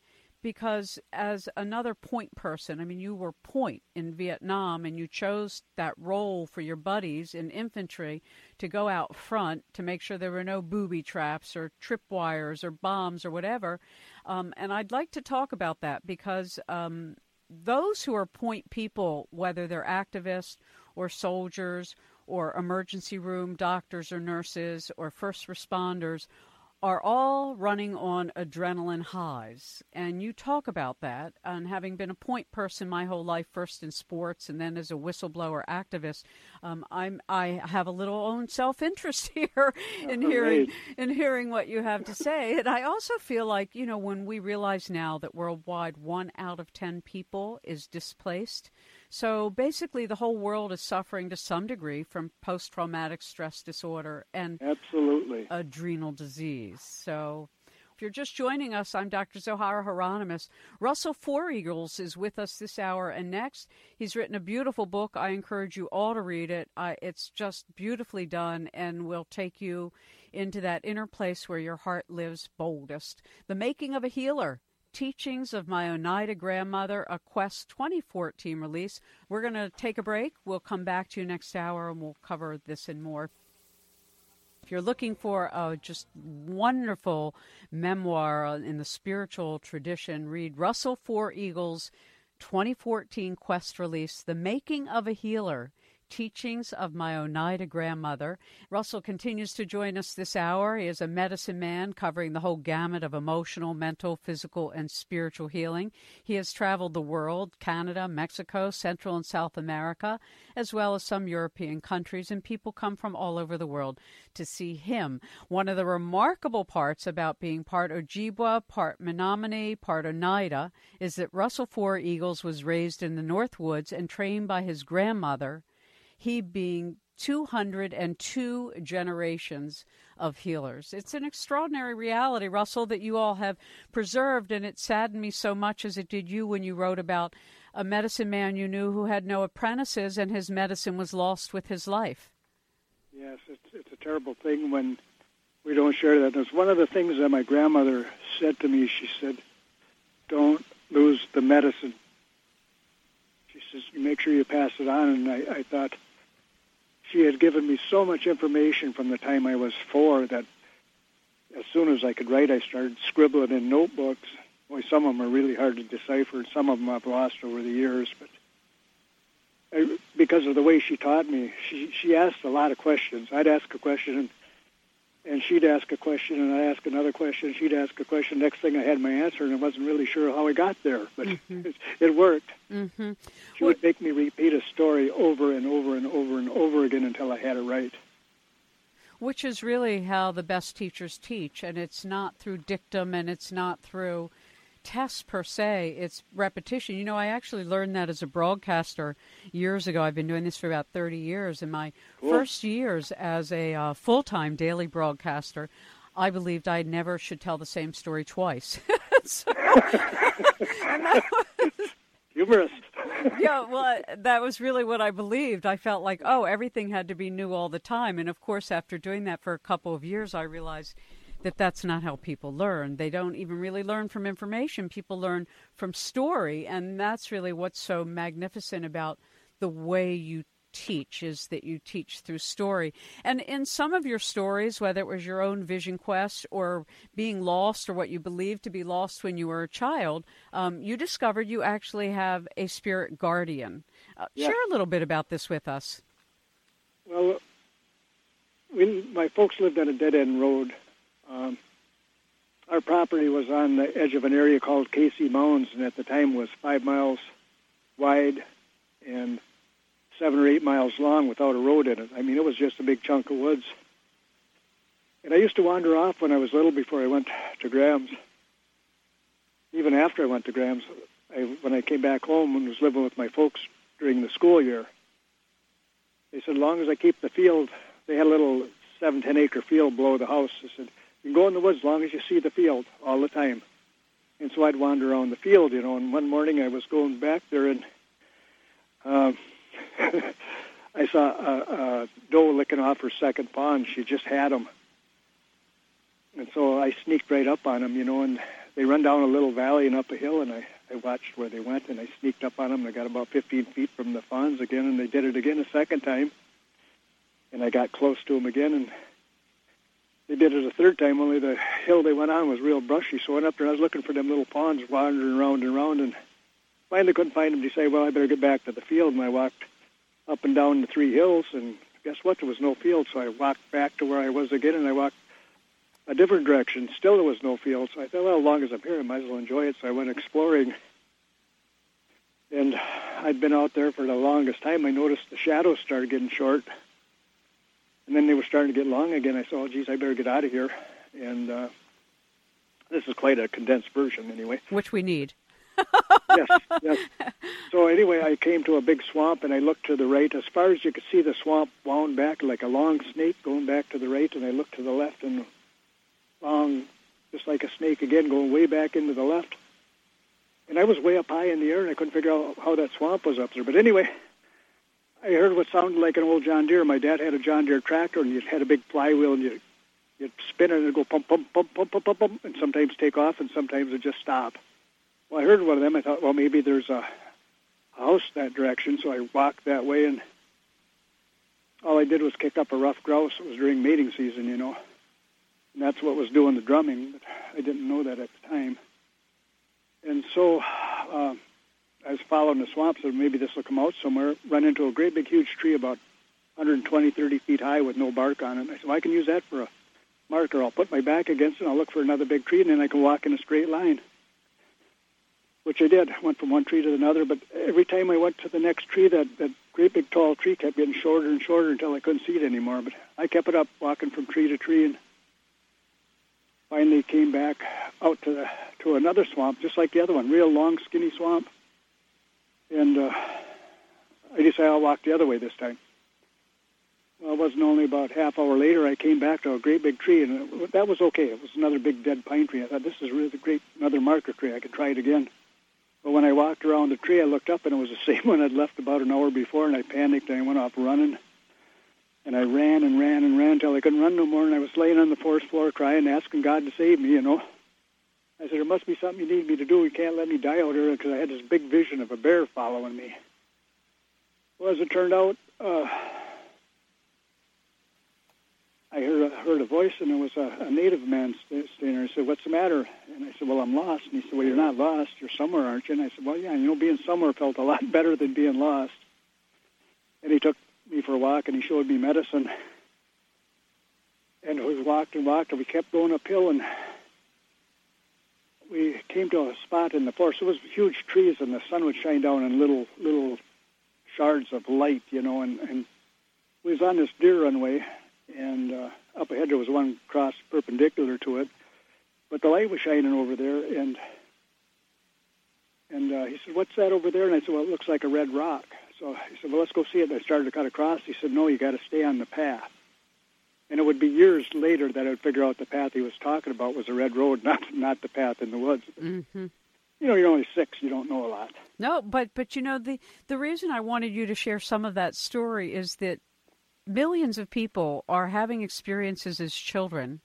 Because as another point person, I mean, you were point in Vietnam, and you chose that role for your buddies in infantry to go out front to make sure there were no booby traps or tripwires or bombs or whatever. And I'd like to talk about that, because those who are point people, whether they're activists or soldiers or emergency room doctors or nurses or first responders, are all running on adrenaline highs. And you talk about that, and having been a point person my whole life, first in sports and then as a whistleblower activist, I have a little own self-interest here in hearing what you have to say. And I also feel like, you know, when we realize now that worldwide 1 out of 10 people is displaced, so basically the whole world is suffering to some degree from post-traumatic stress disorder and absolutely adrenal disease. So if you're just joining us, I'm Dr. Zohara Hieronimus. Russell Four Eagles is with us this hour and next. He's written a beautiful book. I encourage you all to read it. It's just beautifully done and will take you into that inner place where your heart lives boldest. The Making of a Healer: Teachings of My Oneida Grandmother, a Quest 2014 release. We're going to take a break. We'll come back to you next hour, and we'll cover this and more. If you're looking for a just wonderful memoir in the spiritual tradition, read Russell Four Eagles' 2014 Quest release, The Making of a Healer: Teachings of My Oneida Grandmother. Russell continues to join us this hour. He is a medicine man covering the whole gamut of emotional, mental, physical, and spiritual healing. He has traveled the world, Canada, Mexico, Central and South America, as well as some European countries, and people come from all over the world to see him. One of the remarkable parts about being part Ojibwa, part Menominee, part Oneida, is that Russell Four Eagles was raised in the North Woods and trained by his grandmother, he being 202 generations of healers. It's an extraordinary reality, Russell, that you all have preserved, and it saddened me so much as it did you when you wrote about a medicine man you knew who had no apprentices and his medicine was lost with his life. Yes, it's a terrible thing when we don't share that. It's one of the things that my grandmother said to me. She said, don't lose the medicine. She says, make sure you pass it on. And I thought, she had given me so much information from the time I was 4 that as soon as I could write, I started scribbling in notebooks. Boy, some of them are really hard to decipher, and some of them I've lost over the years. But because of the way she taught me, she asked a lot of questions. I'd ask a question, and she'd ask a question, and I'd ask another question, she'd ask a question. Next thing I had my answer, and I wasn't really sure how I got there, but it worked. Mm-hmm. She would make me repeat a story over and over and over and over again until I had it right. Which is really how the best teachers teach, and it's not through dictum, and it's not through tests per se, it's repetition. You know, I actually learned that as a broadcaster years ago. I've been doing this for about 30 years. In my first years as a full-time daily broadcaster, I believed I never should tell the same story twice. Humorous. Yeah, well, that was really what I believed. I felt like, everything had to be new all the time. And, of course, after doing that for a couple of years, I realized that's not how people learn. They don't even really learn from information. People learn from story, and that's really what's so magnificent about the way you teach, is that you teach through story. And in some of your stories, whether it was your own vision quest or being lost or what you believed to be lost when you were a child, you discovered you actually have a spirit guardian. Yes. Share a little bit about this with us. Well, when my folks lived on a dead-end road, our property was on the edge of an area called Casey Mounds, and at the time was 5 miles wide and 7 or 8 miles long without a road in it. I mean, it was just a big chunk of woods. And I used to wander off when I was little before I went to Graham's. Even after I went to Graham's, when I came back home and was living with my folks during the school year, they said, as long as I keep the field, they had a little 7-10 acre field below the house. They said, you can go in the woods as long as you see the field all the time. And so I'd wander around the field, you know, and one morning I was going back there, and I saw a doe licking off her second paw, and she just had him. And so I sneaked right up on him, you know, and they run down a little valley and up a hill, and I watched where they went, and I sneaked up on them, and I got about 15 feet from the fawns again, and they did it again a second time. And I got close to him again, and they did it a third time, only the hill they went on was real brushy. So I went up there, and I was looking for them little ponds, wandering around and around, and finally couldn't find them. Decided, well, I better get back to the field. And I walked up and down the three hills, and guess what? There was no field. So I walked back to where I was again, and I walked a different direction. Still there was no field. So I thought, well, as long as I'm here, I might as well enjoy it. So I went exploring. And I'd been out there for the longest time. I noticed the shadows started getting short. And then they were starting to get long again. I said, oh, geez, I better get out of here. And this is quite a condensed version anyway. Which we need. Yes. So anyway, I came to a big swamp, and I looked to the right. As far as you could see, the swamp wound back like a long snake going back to the right, and I looked to the left, and long, just like a snake again, going way back into the left. And I was way up high in the air, and I couldn't figure out how that swamp was up there. But anyway, I heard what sounded like an old John Deere. My dad had a John Deere tractor, and it had a big flywheel, and you'd spin it, and it'd go pump, pump, pump, pump, pump, pump, pump, and sometimes take off, and sometimes it'd just stop. Well, I heard one of them. I thought, well, maybe there's a house that direction, so I walked that way, and all I did was kick up a rough grouse. It was during mating season, you know, and that's what was doing the drumming, but I didn't know that at the time. And so I was following the swamp, so maybe this will come out somewhere, run into a great big huge tree about 120, 30 feet high with no bark on it. And I said, well, I can use that for a marker. I'll put my back against it, I'll look for another big tree, and then I can walk in a straight line. Which I did. I went from one tree to another, but every time I went to the next tree, that great big tall tree kept getting shorter and shorter until I couldn't see it anymore. But I kept it up, walking from tree to tree, and finally came back out to another swamp, just like the other one, real long, skinny swamp. And I decided I'll walk the other way this time. Well, it wasn't only about half hour later, I came back to a great big tree, and that was okay. It was another big dead pine tree. I thought, this is really great, another marker tree. I could try it again. But when I walked around the tree, I looked up, and it was the same one I'd left about an hour before, and I panicked, and I went off running. And I ran and ran and ran until I couldn't run no more, and I was laying on the forest floor crying, asking God to save me, you know. I said, there must be something you need me to do. You can't let me die out here, because I had this big vision of a bear following me. Well, as it turned out, I heard a voice, and there was a native man standing there. I said, what's the matter? And I said, well, I'm lost. And he said, well, you're not lost. You're somewhere, aren't you? And I said, well, yeah. And, you know, being somewhere felt a lot better than being lost. And he took me for a walk, and he showed me medicine. And we walked and walked, and we kept going uphill, and we came to a spot in the forest. It was huge trees, and the sun would shine down in little shards of light, you know. And we was on this deer runway, and up ahead there was one cross perpendicular to it, but the light was shining over there, and he said, what's that over there? And I said, well, it looks like a red rock. So he said, well, let's go see it. And I started to cut across. He said, no, you got to stay on the path. And it would be years later that I would figure out the path he was talking about was a red road, not the path in the woods. Mm-hmm. You know, you're only six, you don't know a lot. No, but you know, the reason I wanted you to share some of that story is that millions of people are having experiences as children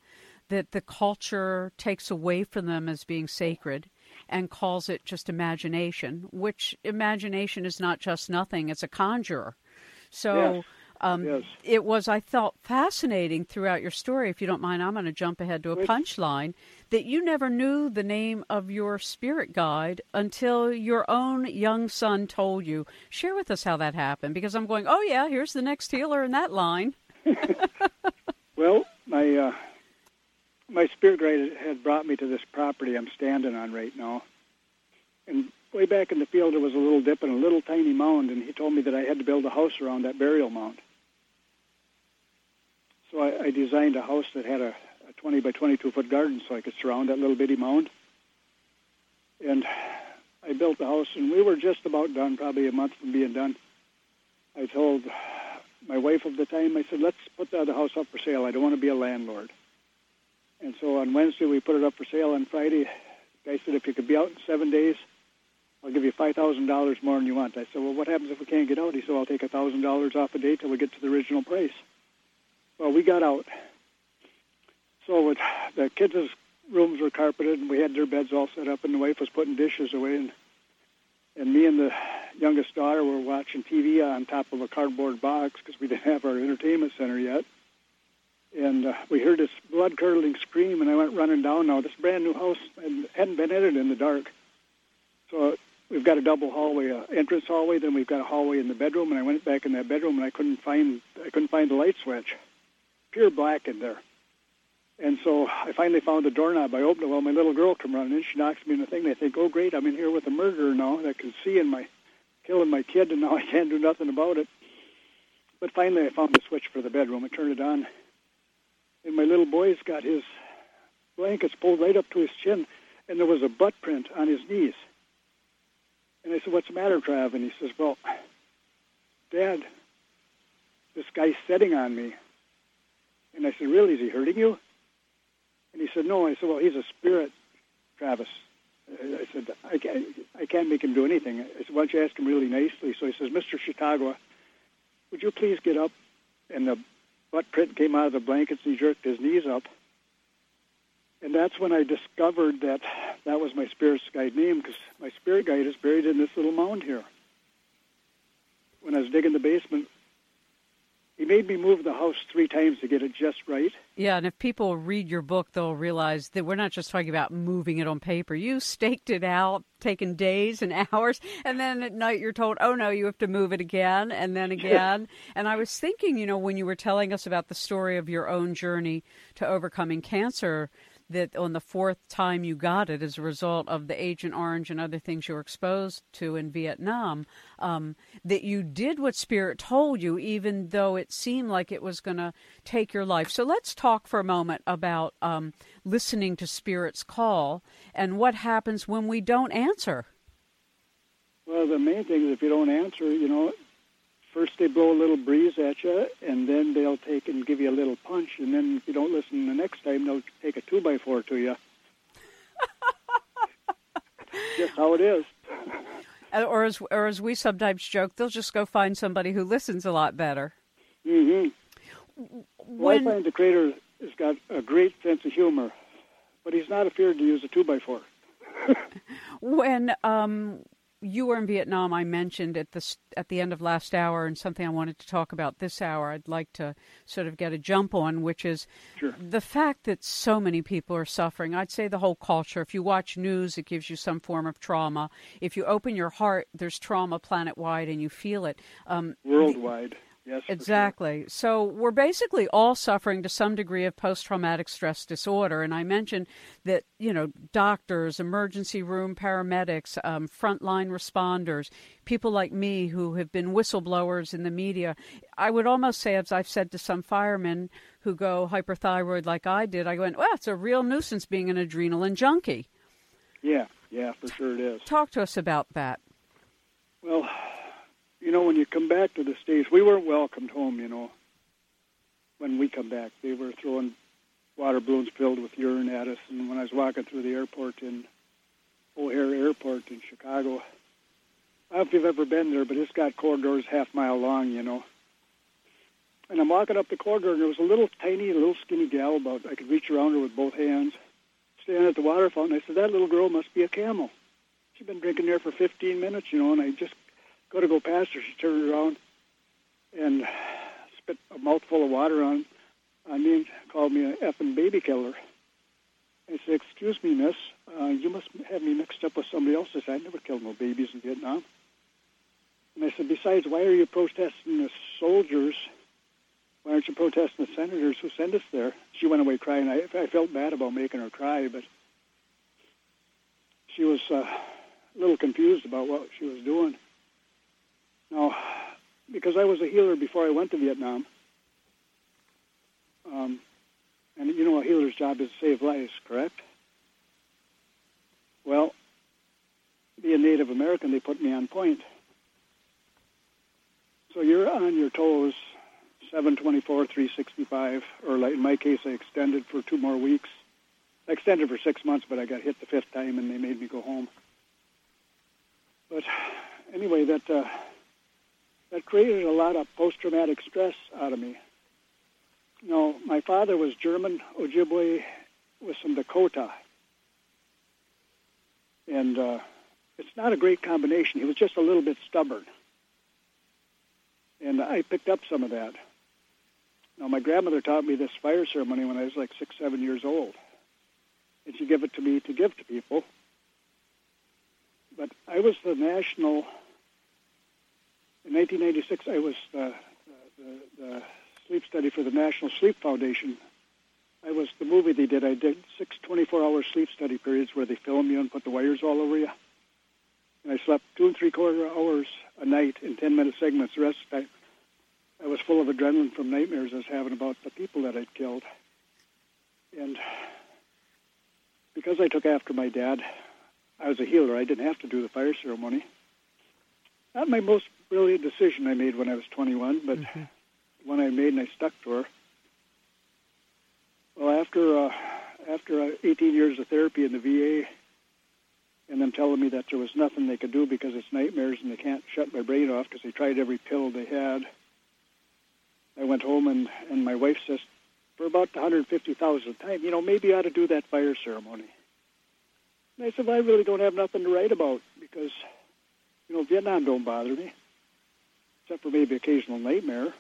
that the culture takes away from them as being sacred and calls it just imagination, which imagination is not just nothing, it's a conjurer. So yes. It was, I thought, fascinating throughout your story. If you don't mind, I'm going to jump ahead to a punchline, that you never knew the name of your spirit guide until your own young son told you. Share with us how that happened, because I'm going, oh, yeah, here's the next healer in that line. Well, my spirit guide had brought me to this property I'm standing on right now. And way back in the field, there was a little dip and a little tiny mound, and he told me that I had to build a house around that burial mound. So I designed a house that had a 20 by 22 foot garden so I could surround that little bitty mound. And I built the house, and we were just about done, probably a month from being done. I told my wife at the time, I said, let's put the other house up for sale. I don't want to be a landlord. And so on Wednesday, we put it up for sale. On Friday, the guy said, if you could be out in 7 days, I'll give you $5,000 more than you want. I said, well, what happens if we can't get out? He said, I'll take $1,000 off a day till we get to the original price. Well, we got out. So the kids' rooms were carpeted, and we had their beds all set up, and the wife was putting dishes away, and me and the youngest daughter were watching TV on top of a cardboard box because we didn't have our entertainment center yet. And we heard this blood-curdling scream, and I went running down. Now, this brand-new house hadn't been entered in the dark. So we've got a double hallway, an entrance hallway, then we've got a hallway in the bedroom, and I went back in that bedroom, and I couldn't find the light switch. Pure black in there. And so I finally found the doorknob. I opened it. Well, my little girl come running in. She knocks me in the thing. They think, oh, great, I'm in here with a murderer now that can see and killing my kid, and now I can't do nothing about it. But finally I found the switch for the bedroom. I turned it on, and my little boy's got his blankets pulled right up to his chin, and there was a butt print on his knees. And I said, what's the matter, Trav? And he says, well, Dad, this guy's setting on me. And I said, really, is he hurting you? And he said, no. I said, well, he's a spirit, Travis. I said, I can't make him do anything. I said, why don't you ask him really nicely? So he says, Mr. Chautauqua, would you please get up? And the butt print came out of the blankets, and he jerked his knees up. And that's when I discovered that that was my spirit guide name, because my spirit guide is buried in this little mound here. When I was digging the basement, he made me move the house 3 times to get it just right. Yeah, and if people read your book, they'll realize that we're not just talking about moving it on paper. You staked it out, taking days and hours, and then at night you're told, oh, no, you have to move it again and then again. And I was thinking, you know, when you were telling us about the story of your own journey to overcoming cancer, that on the 4th time you got it as a result of the Agent Orange and other things you were exposed to in Vietnam, that you did what Spirit told you, even though it seemed like it was going to take your life. So let's talk for a moment about listening to Spirit's call and what happens when we don't answer. Well, the main thing is if you don't answer, you know, first they blow a little breeze at you, and then they'll take and give you a little punch, and then if you don't listen the next time, they'll take a 2x4 to you. Just how it is. Or as we sometimes joke, they'll just go find somebody who listens a lot better. Mm-hmm. Well, I find the Creator has got a great sense of humor, but he's not afraid to use a 2x4. When you were in Vietnam, I mentioned at the end of last hour, and something I wanted to talk about this hour I'd like to sort of get a jump on, which is the fact that so many people are suffering. I'd say the whole culture. If you watch news, it gives you some form of trauma. If you open your heart, there's trauma planet-wide, and you feel it. Worldwide. Yes, exactly. Sure. So we're basically all suffering to some degree of post-traumatic stress disorder. And I mentioned that, you know, doctors, emergency room paramedics, frontline responders, people like me who have been whistleblowers in the media. I would almost say, as I've said to some firemen who go hyperthyroid like I did, I went, well, it's a real nuisance being an adrenaline junkie. Yeah, for sure it is. Talk to us about that. Well, you know, when you come back to the States, we weren't welcomed home, you know. When we come back, they were throwing water balloons filled with urine at us. And when I was walking through the airport in O'Hare Airport in Chicago, I don't know if you've ever been there, but it's got corridors half-mile long, you know. And I'm walking up the corridor, and there was a little tiny, little skinny gal about, I could reach around her with both hands, standing at the water fountain. I said, that little girl must be a camel. She'd been drinking there for 15 minutes, you know, and I just go to go past her. She turned around and spit a mouthful of water on me and called me an effing baby killer. I said, excuse me, miss, you must have me mixed up with somebody else. I said, I never killed no babies in Vietnam. And I said, besides, why are you protesting the soldiers? Why aren't you protesting the senators who send us there? She went away crying. I felt bad about making her cry, but she was a little confused about what she was doing. Now, because I was a healer before I went to Vietnam, and you know a healer's job is to save lives, correct? Well, being Native American, they put me on point. So you're on your toes 7/24, 365, or like in my case, I extended for 2 more weeks. I extended for 6 months, but I got hit the 5th time, and they made me go home. But anyway, that created a lot of post-traumatic stress out of me. No, my father was German, Ojibwe, with some Dakota. And it's not a great combination. He was just a little bit stubborn. And I picked up some of that. Now, my grandmother taught me this fire ceremony when I was like 6, 7 years old. And she gave it to me to give to people. But I was the national... In 1996, I was the sleep study for the National Sleep Foundation. That was the movie they did. I did 6 24-hour sleep study periods where they film you and put the wires all over you. And I slept 2 3/4 hours a night in 10-minute segments. The rest of the time, I was full of adrenaline from nightmares I was having about the people that I'd killed. And because I took after my dad, I was a healer. I didn't have to do the fire ceremony. Not my most brilliant decision I made when I was 21, but one I made and I stuck to her. Well, after 18 years of therapy in the VA, and them telling me that there was nothing they could do because it's nightmares and they can't shut my brain off because they tried every pill they had, I went home and my wife says, for about the 150,000th time, you know, maybe you ought to do that fire ceremony. And I said, well, I really don't have nothing to write about because, you know, Vietnam don't bother me, except for maybe occasional nightmare.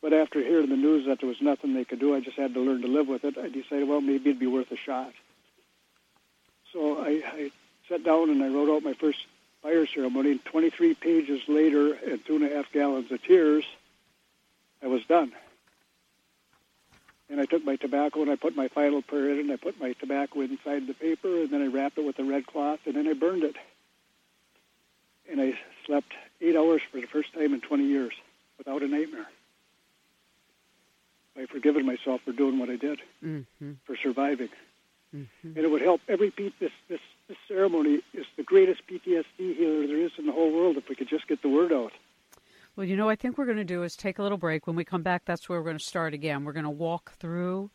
But after hearing the news that there was nothing they could do, I just had to learn to live with it. I decided, well, maybe it'd be worth a shot. So I sat down and I wrote out my first fire ceremony, and 23 pages later and 2.5 gallons of tears, I was done. And I took my tobacco and I put my final prayer in, and I put my tobacco inside the paper, and then I wrapped it with a red cloth, and then I burned it. And I slept 8 hours for the first time in 20 years without a nightmare. I've forgiven myself for doing what I did, for surviving. And it would help every this ceremony is the greatest PTSD healer there is in the whole world if we could just get the word out. Well, you know, I think we're going to do is take a little break. When we come back, that's where we're going to start again. We're going to walk through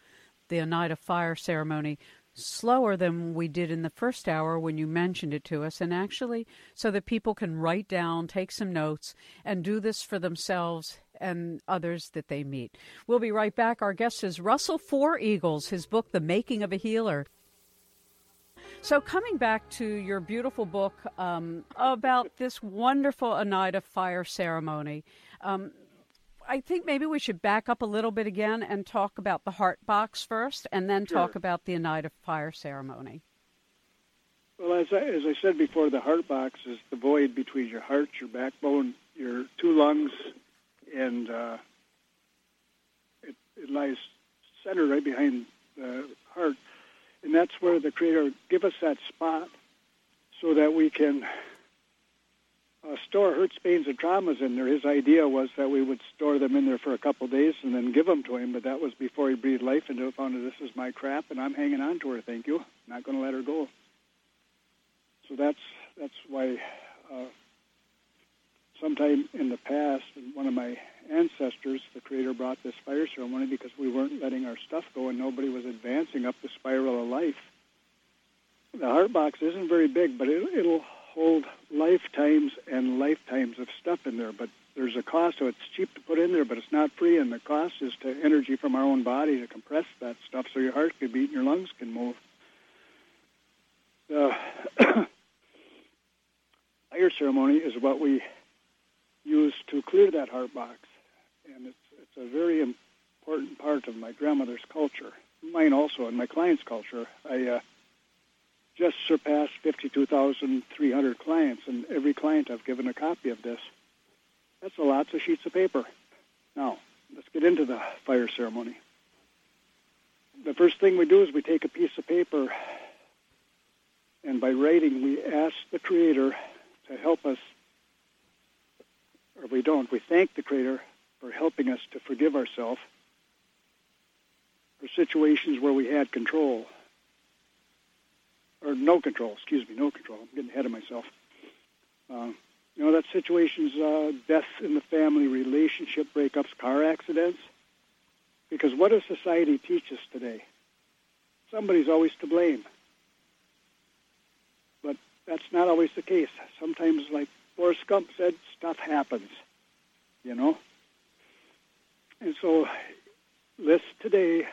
the Oneida fire ceremony slower than we did in the first hour when you mentioned it to us, and actually so that people can write down, take some notes, and do this for themselves and others that they meet. We'll be right back. Our guest is Russell Four Eagles, his book, The Making of a Healer. So coming back to your beautiful book about this wonderful Oneida fire ceremony, I think maybe we should back up a little bit again and talk about the heart box first and then talk about the Oneida fire ceremony. Well, as I said before, the heart box is the void between your heart, your backbone, your two lungs, and it lies centered right behind the heart. And that's where the Creator give us that spot so that we can store hurts, pains, and traumas in there. His idea was that we would store them in there for a couple days and then give them to him, but that was before he breathed life into it, found that this is my crap, and I'm hanging on to her, thank you. I'm not going to let her go. So that's why sometime in the past, one of my ancestors, the Creator, brought this fire ceremony because we weren't letting our stuff go and nobody was advancing up the spiral of life. The heart box isn't very big, but it'll hold lifetimes and lifetimes of stuff in there. But there's a cost, so it's cheap to put in there, but it's not free, and the cost is to energy from our own body to compress that stuff so your heart can beat and your lungs can move. The fire ceremony is what we used to clear that heart box, and it's a very important part of my grandmother's culture, mine also, and my clients' culture. I just surpassed 52,300 clients, and every client I've given a copy of this. That's lots of sheets of paper. Now, let's get into the fire ceremony. The first thing we do is we take a piece of paper, and by writing, we ask the Creator to help us. Or we don't. We thank the Creator for helping us to forgive ourselves for situations where we had control. Or no control, excuse me, no control. I'm getting ahead of myself. You know, that situation's deaths in the family, relationship breakups, car accidents. Because what does society teach us today? Somebody's always to blame. But that's not always the case. Sometimes, like Forrest Gump said, stuff happens, you know? And so list today,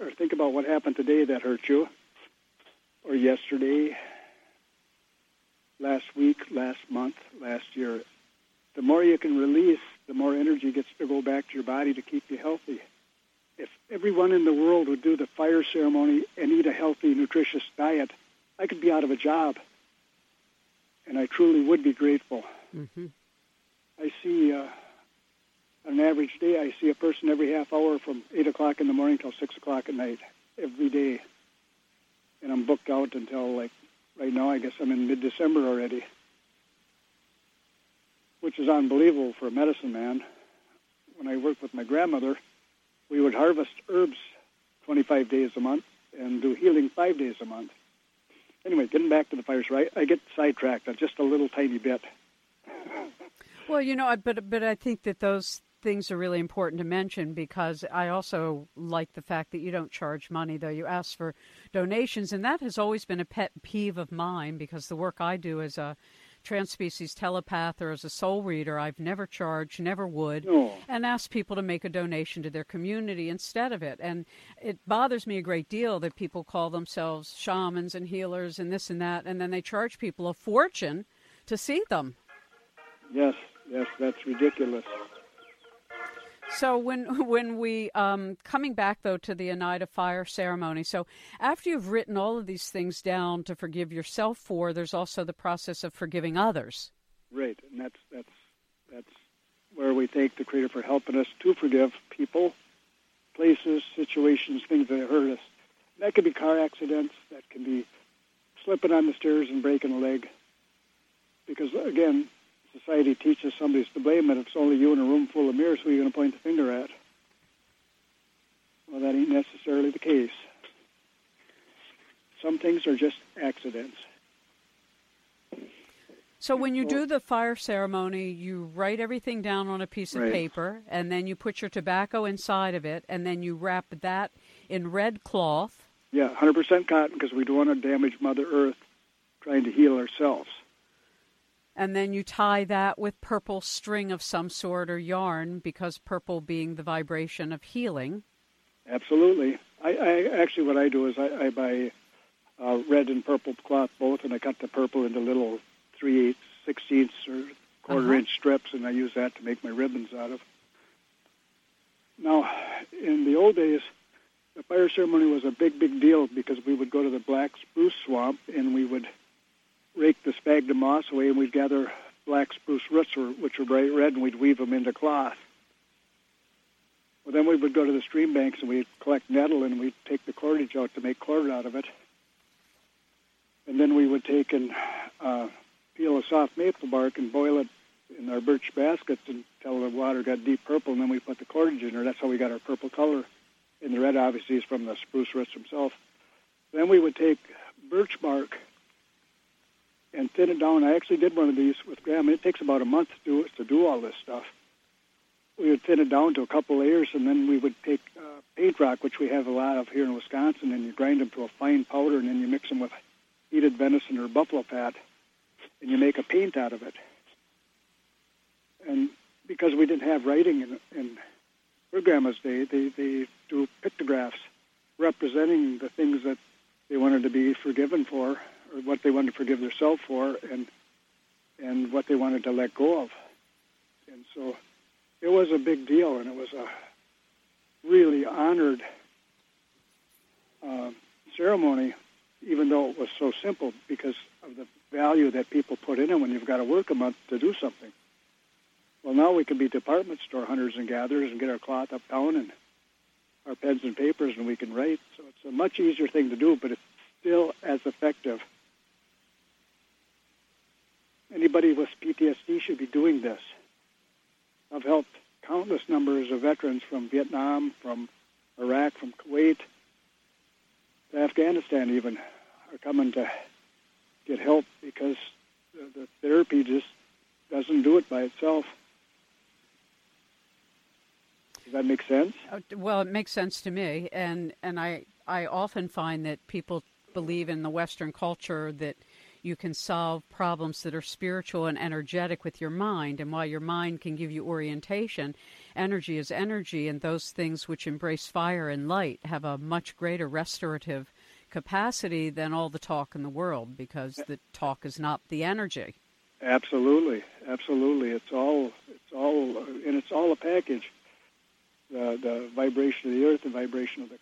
or think about what happened today that hurt you, or yesterday, last week, last month, last year. The more you can release, the more energy gets to go back to your body to keep you healthy. If everyone in the world would do the fire ceremony and eat a healthy, nutritious diet, I could be out of a job. And I truly would be grateful. I see On an average day, I see a person every half hour from 8 o'clock in the morning till 6 o'clock at night, every day. And I'm booked out until, like, right now, I guess I'm in mid-December already, which is unbelievable for a medicine man. When I worked with my grandmother, we would harvest herbs 25 days a month and do healing 5 days a month. Anyway, getting back to the fires, right? I get sidetracked just a little tiny bit. Well, you know, but I think that those things are really important to mention, because I also like the fact that you don't charge money, though you ask for donations. And that has always been a pet peeve of mine, because the work I do as a trans-species telepath or as a soul reader, I've never charged, never would, and asked people to make a donation to their community instead of it. And it bothers me a great deal that people call themselves shamans and healers and this and that, and then they charge people a fortune to see them. Yes, that's ridiculous. So when we, coming back, though, to the Oneida Fire Ceremony, so after you've written all of these things down to forgive yourself for, there's also the process of forgiving others. Right, and that's where we thank the Creator for helping us to forgive people, places, situations, things that hurt us. And that could be car accidents, that can be slipping on the stairs and breaking a leg. Because, again, society teaches somebody's to blame, and it's only you in a room full of mirrors who you're going to point the finger at. Well, that ain't necessarily the case. Some things are just accidents. So when you do the fire ceremony, you write everything down on a piece of paper, and then you put your tobacco inside of it, and then you wrap that in red cloth. Yeah, 100% cotton, because we don't want to damage Mother Earth trying to heal ourselves. And then you tie that with purple string of some sort or yarn, because purple being the vibration of healing. Absolutely. I actually, what I do is I buy red and purple cloth both, and I cut the purple into little 3/8, 6/16 or quarter-inch strips, and I use that to make my ribbons out of. Now, in the old days, the fire ceremony was a big, big deal, because we would go to the black spruce swamp, and we would rake the sphagnum moss away, and we'd gather black spruce roots, which were bright red, and we'd weave them into cloth. Well, then we would go to the stream banks, and we'd collect nettle, and we'd take the cordage out to make cord out of it. And then we would take and peel a soft maple bark and boil it in our birch baskets until the water got deep purple, and then we put the cordage in there. That's how we got our purple color. And the red, obviously, is from the spruce roots themselves. Then we would take birch bark and thin it down. I actually did one of these with Graham. It takes about a month to do all this stuff. We would thin it down to a couple layers, and then we would take paint rock, which we have a lot of here in Wisconsin, and you grind them to a fine powder, and then you mix them with heated venison or buffalo fat, and you make a paint out of it. And because we didn't have writing in her grandma's day, they do pictographs representing the things that they wanted to be forgiven for, or what they wanted to forgive themselves for, and what they wanted to let go of. And so it was a big deal, and it was a really honored ceremony, even though it was so simple, because of the value that people put in it when you've got to work a month to do something. Well, now we can be department store hunters and gatherers and get our cloth up down and our pens and papers, and we can write. So it's a much easier thing to do, but it's still as effective. Anybody with PTSD should be doing this. I've helped countless numbers of veterans from Vietnam, from Iraq, from Kuwait, to Afghanistan even, are coming to get help, because the therapy just doesn't do it by itself. Does that make sense? Well, it makes sense to me, and I often find that people believe in the Western culture that you can solve problems that are spiritual and energetic with your mind. And while your mind can give you orientation, energy is energy, and those things which embrace fire and light have a much greater restorative capacity than all the talk in the world, because the talk is not the energy. Absolutely, absolutely. It's all a package. The vibration of the earth, the vibration of the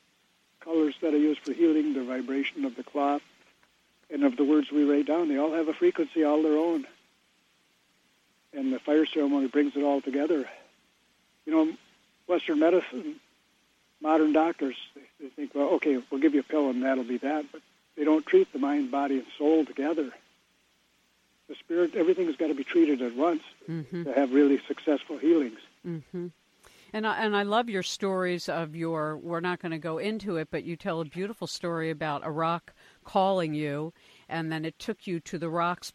colors that I use for healing, the vibration of the cloth, and of the words we write down. They all have a frequency all their own. And the fire ceremony brings it all together. you know, Western medicine, modern doctors, they think, well, okay, we'll give you a pill and that'll be that. But they don't treat the mind, body, and soul together. The spirit, everything's got to be treated at once to have really successful healings. Mm-hmm. And I love your stories of your, we're not going to go into it, but you tell a beautiful story about a rock calling you, and then it took you to the rock's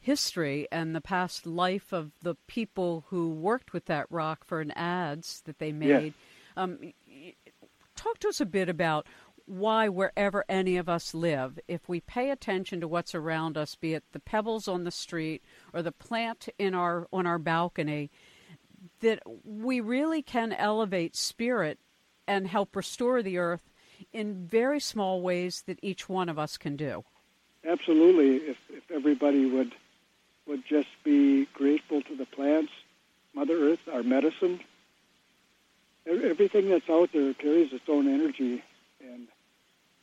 history and the past life of the people who worked with that rock for an ads that they made. Yeah. Talk to us a bit about why wherever any of us live, if we pay attention to what's around us, be it the pebbles on the street or the plant in our on our balcony, that we really can elevate spirit and help restore the earth in very small ways that each one of us can do. Absolutely. If everybody would just be grateful to the plants, Mother Earth, our medicine, everything that's out there carries its own energy, and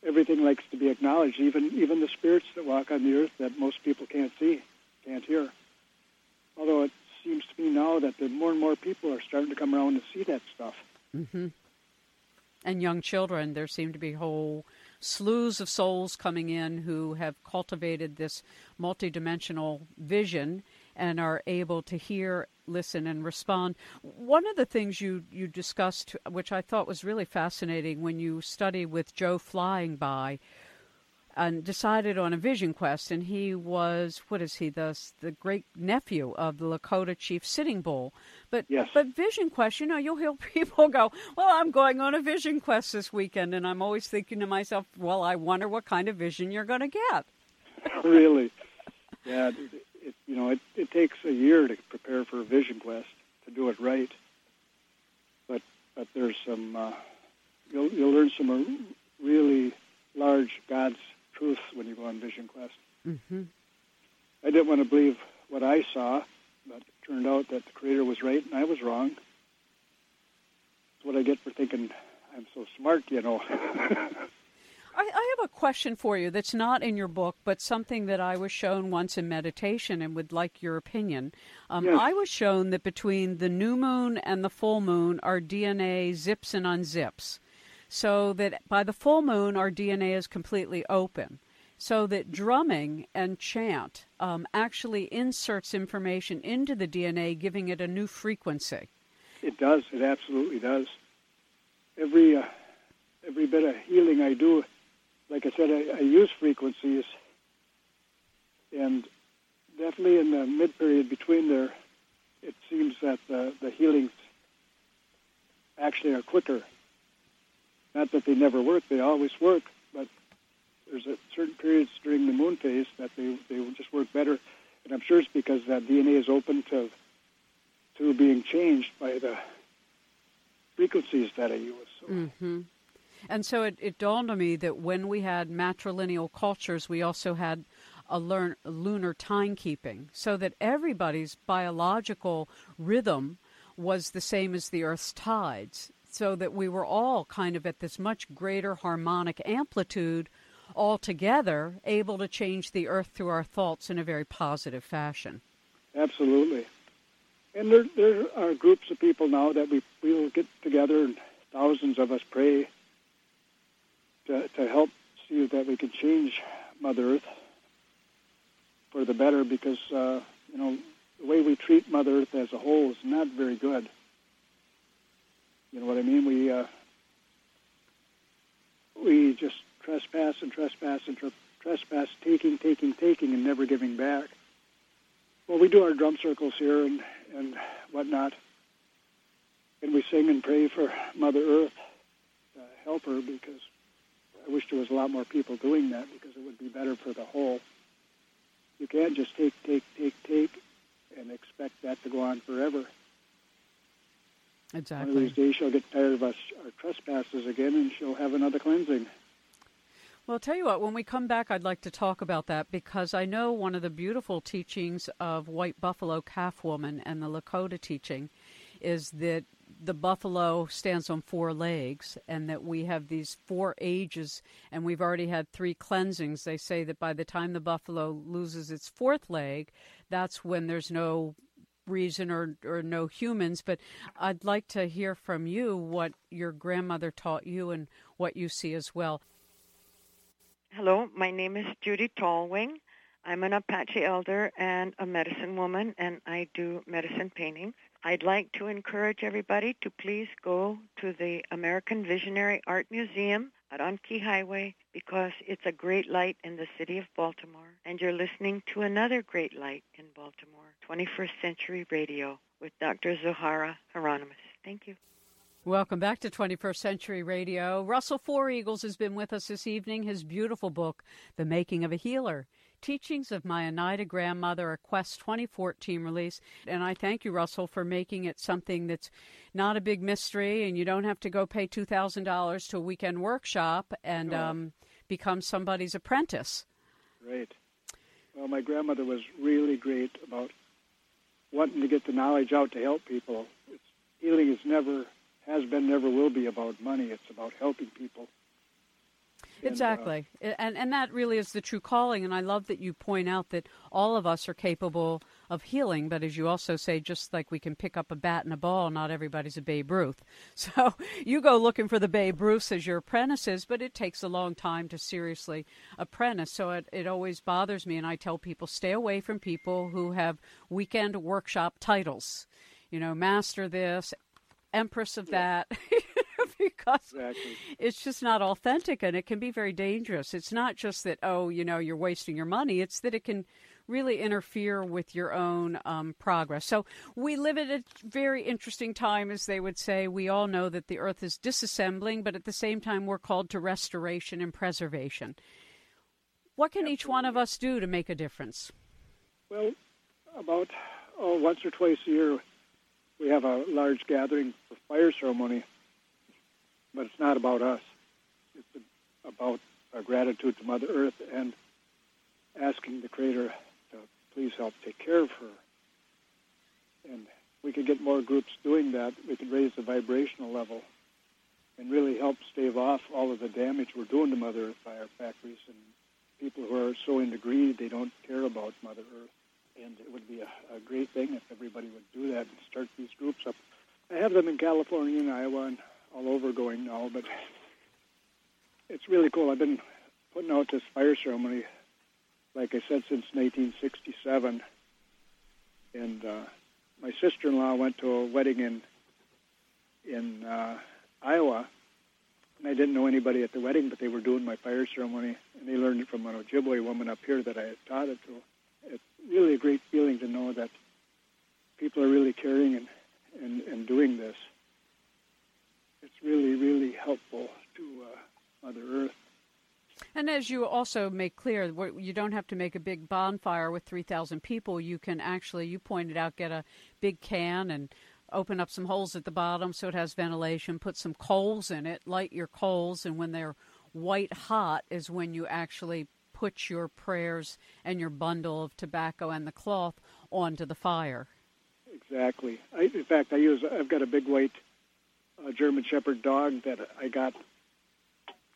everything likes to be acknowledged, even the spirits that walk on the earth that most people can't see, can't hear. Although it seems to me now that the more and more people are starting to come around to see that stuff. Mm-hmm. And young children, there seem to be whole slews of souls coming in who have cultivated this multidimensional vision and are able to hear, listen, and respond. One of the things you discussed, which I thought was really fascinating when you studied with Joe Flying By and decided on a vision quest, and he was, the great-nephew of the Lakota chief Sitting Bull. But yes. But vision quest, you know, you'll hear people go, well, I'm going on a vision quest this weekend, and I'm always thinking to myself, well, I wonder what kind of vision you're going to get. Really? Yeah, it takes a year to prepare for a vision quest, to do it right. But there's some, you'll learn some really large God's truths when you go on vision quest. Mm-hmm. I didn't want to believe what I saw, but it turned out that the Creator was right and I was wrong. That's what I get for thinking I'm so smart, you know. I have a question for you that's not in your book, but something that I was shown once in meditation and would like your opinion. Yes. I was shown that between the new moon and the full moon, our DNA zips and unzips, so that by the full moon, our DNA is completely open, so that drumming and chant actually inserts information into the DNA, giving it a new frequency. It does. It absolutely does. Every bit of healing I do, like I said, I use frequencies, and definitely in the mid-period between there, it seems that the healings actually are quicker. Not that they never work, they always work, but there's certain periods during the moon phase that they will just work better, and I'm sure it's because that DNA is open to being changed by the frequencies that I use. So. Mm-hmm. And so it dawned on me that when we had matrilineal cultures, we also had a lunar timekeeping, so that everybody's biological rhythm was the same as the Earth's tides, so that we were all kind of at this much greater harmonic amplitude altogether, able to change the Earth through our thoughts in a very positive fashion. Absolutely. And there are groups of people now that we'll get together, and thousands of us pray to help see that we can change Mother Earth for the better, because, the way we treat Mother Earth as a whole is not very good. You know what I mean? We just trespass and trespass and trespass, taking, and never giving back. Well, we do our drum circles here and whatnot, and we sing and pray for Mother Earth to help her, because I wish there was a lot more people doing that, because it would be better for the whole. You can't just take and expect that to go on forever. Exactly. One of these days she'll get tired of us, our trespasses again, and she'll have another cleansing. Well, I'll tell you what, when we come back, I'd like to talk about that, because I know one of the beautiful teachings of White Buffalo Calf Woman and the Lakota teaching is that the buffalo stands on four legs, and that we have these four ages, and we've already had three cleansings. They say that by the time the buffalo loses its fourth leg, that's when there's no reason or no humans, but I'd like to hear from you what your grandmother taught you and what you see as well. Hello, my name is Judy Tallwing. I'm an Apache elder and a medicine woman, and I do medicine paintings. I'd like to encourage everybody to please go to the American Visionary Art Museum out on Key Highway, because it's a great light in the city of Baltimore. And you're listening to another great light in Baltimore, 21st Century Radio with Dr. Zohara Hieronimus. Thank you. Welcome back to 21st Century Radio. Russell Four Eagles has been with us this evening. His beautiful book, The Making of a Healer, Teachings of My Oneida Grandmother, a Quest 2014 release. And I thank you, Russell, for making it something that's not a big mystery, and you don't have to go pay $2,000 to a weekend workshop and become somebody's apprentice. Right. Well, my grandmother was really great about wanting to get the knowledge out to help people. Healing is never... has been, never will be about money. It's about helping people. Exactly. And that really is the true calling. And I love that you point out that all of us are capable of healing. But as you also say, just like we can pick up a bat and a ball, not everybody's a Babe Ruth. So you go looking for the Babe Ruths as your apprentices, but it takes a long time to seriously apprentice. So it always bothers me. And I tell people, stay away from people who have weekend workshop titles. You know, master this, Empress of that, because it's just not authentic, and it can be very dangerous. It's not just that, you're wasting your money. It's that it can really interfere with your own progress. So we live at a very interesting time, as they would say. We all know that the earth is disassembling, but at the same time, we're called to restoration and preservation. What can each one of us do to make a difference? Well, about once or twice a year, we have a large gathering for fire ceremony, but it's not about us. It's about our gratitude to Mother Earth and asking the Creator to please help take care of her. And we could get more groups doing that. We could raise the vibrational level and really help stave off all of the damage we're doing to Mother Earth by our factories and people who are so into greed they don't care about Mother Earth. And it would be a great thing if everybody would do that and start these groups up. I have them in California and Iowa and all over going now, but it's really cool. I've been putting out this fire ceremony, like I said, since 1967. And my sister-in-law went to a wedding in Iowa, and I didn't know anybody at the wedding, but they were doing my fire ceremony, and they learned it from an Ojibwe woman up here that I had taught it to. It's really a great feeling to know that people are really caring and doing this. It's really, really helpful to Mother Earth. And as you also make clear, you don't have to make a big bonfire with 3,000 people. You can actually, you pointed out, get a big can and open up some holes at the bottom so it has ventilation, put some coals in it, light your coals, and when they're white hot is when you actually put your prayers and your bundle of tobacco and the cloth onto the fire. Exactly. I've got a big white German Shepherd dog that I got.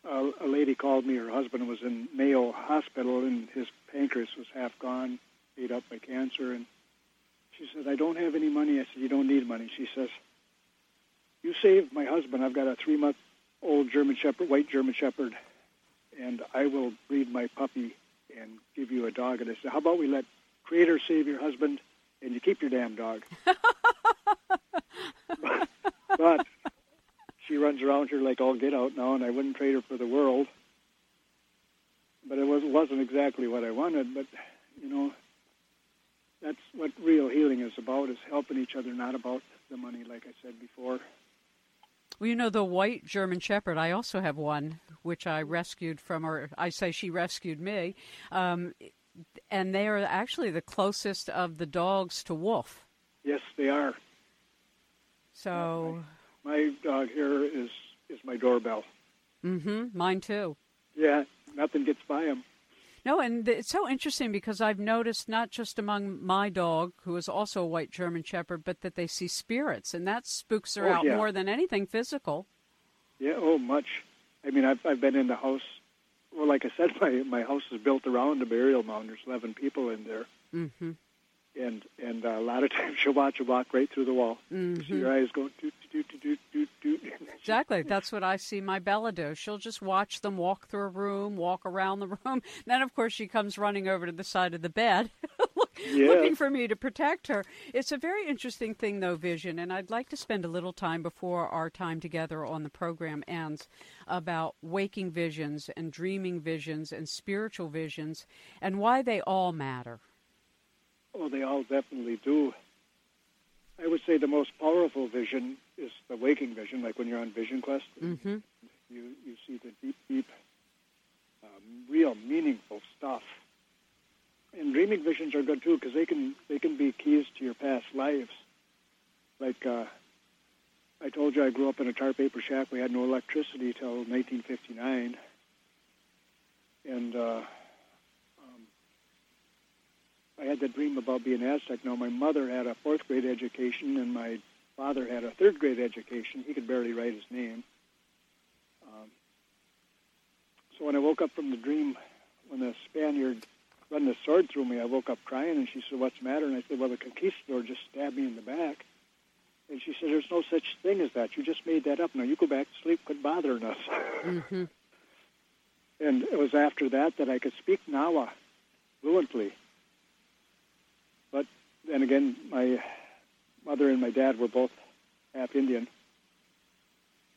A lady called me. Her husband was in Mayo Hospital, and his pancreas was half gone, beat up by cancer. And she said, I don't have any money. I said, you don't need money. She says, you saved my husband. I've got a 3-month-old German Shepherd, white German Shepherd, and I will breed my puppy and give you a dog. And I said, how about we let Creator save your husband and you keep your damn dog? but she runs around here like all get out now, and I wouldn't trade her for the world. But it wasn't exactly what I wanted. But, that's what real healing is about, is helping each other, not about the money, like I said before. Well, the white German Shepherd, I also have one, which I rescued from her. I say she rescued me. And they are actually the closest of the dogs to wolf. Yes, they are. So... My dog here is my doorbell. Mm-hmm. Mine, too. Yeah, nothing gets by him. No, and it's so interesting because I've noticed not just among my dog, who is also a white German Shepherd, but that they see spirits, and that spooks her out more than anything physical. Yeah, much. I mean, I've been in the house. Well, like I said, my house is built around a burial mound. There's 11 people in there. Mm-hmm. And a lot of times you'll watch her walk right through the wall. Mm-hmm. You see your eyes going, do, do, do, do, do, do. Exactly. That's what I see my Bella do. She'll just watch them walk through a room, walk around the room. Then, of course, she comes running over to the side of the bed looking for me to protect her. It's a very interesting thing, though, Vision, and I'd like to spend a little time before our time together on the program ends about waking visions and dreaming visions and spiritual visions and why they all matter. Oh, they all definitely do. I would say the most powerful vision is the waking vision, like when you're on Vision Quest. Mm-hmm. You see the deep, deep, real meaningful stuff. And dreaming visions are good, too, because they can be keys to your past lives. Like I told you, I grew up in a tar paper shack. We had no electricity till 1959. And... I had the dream about being Aztec. Now, my mother had a fourth-grade education, and my father had a third-grade education. He could barely write his name. So when I woke up from the dream, when the Spaniard run the sword through me, I woke up crying, and she said, "What's the matter?" And I said, "Well, the conquistador just stabbed me in the back." And she said, "There's no such thing as that. You just made that up. Now, you go back to sleep. Quit bothering us." Mm-hmm. And it was after that I could speak Nahua fluently. But then again, my mother and my dad were both half Indian,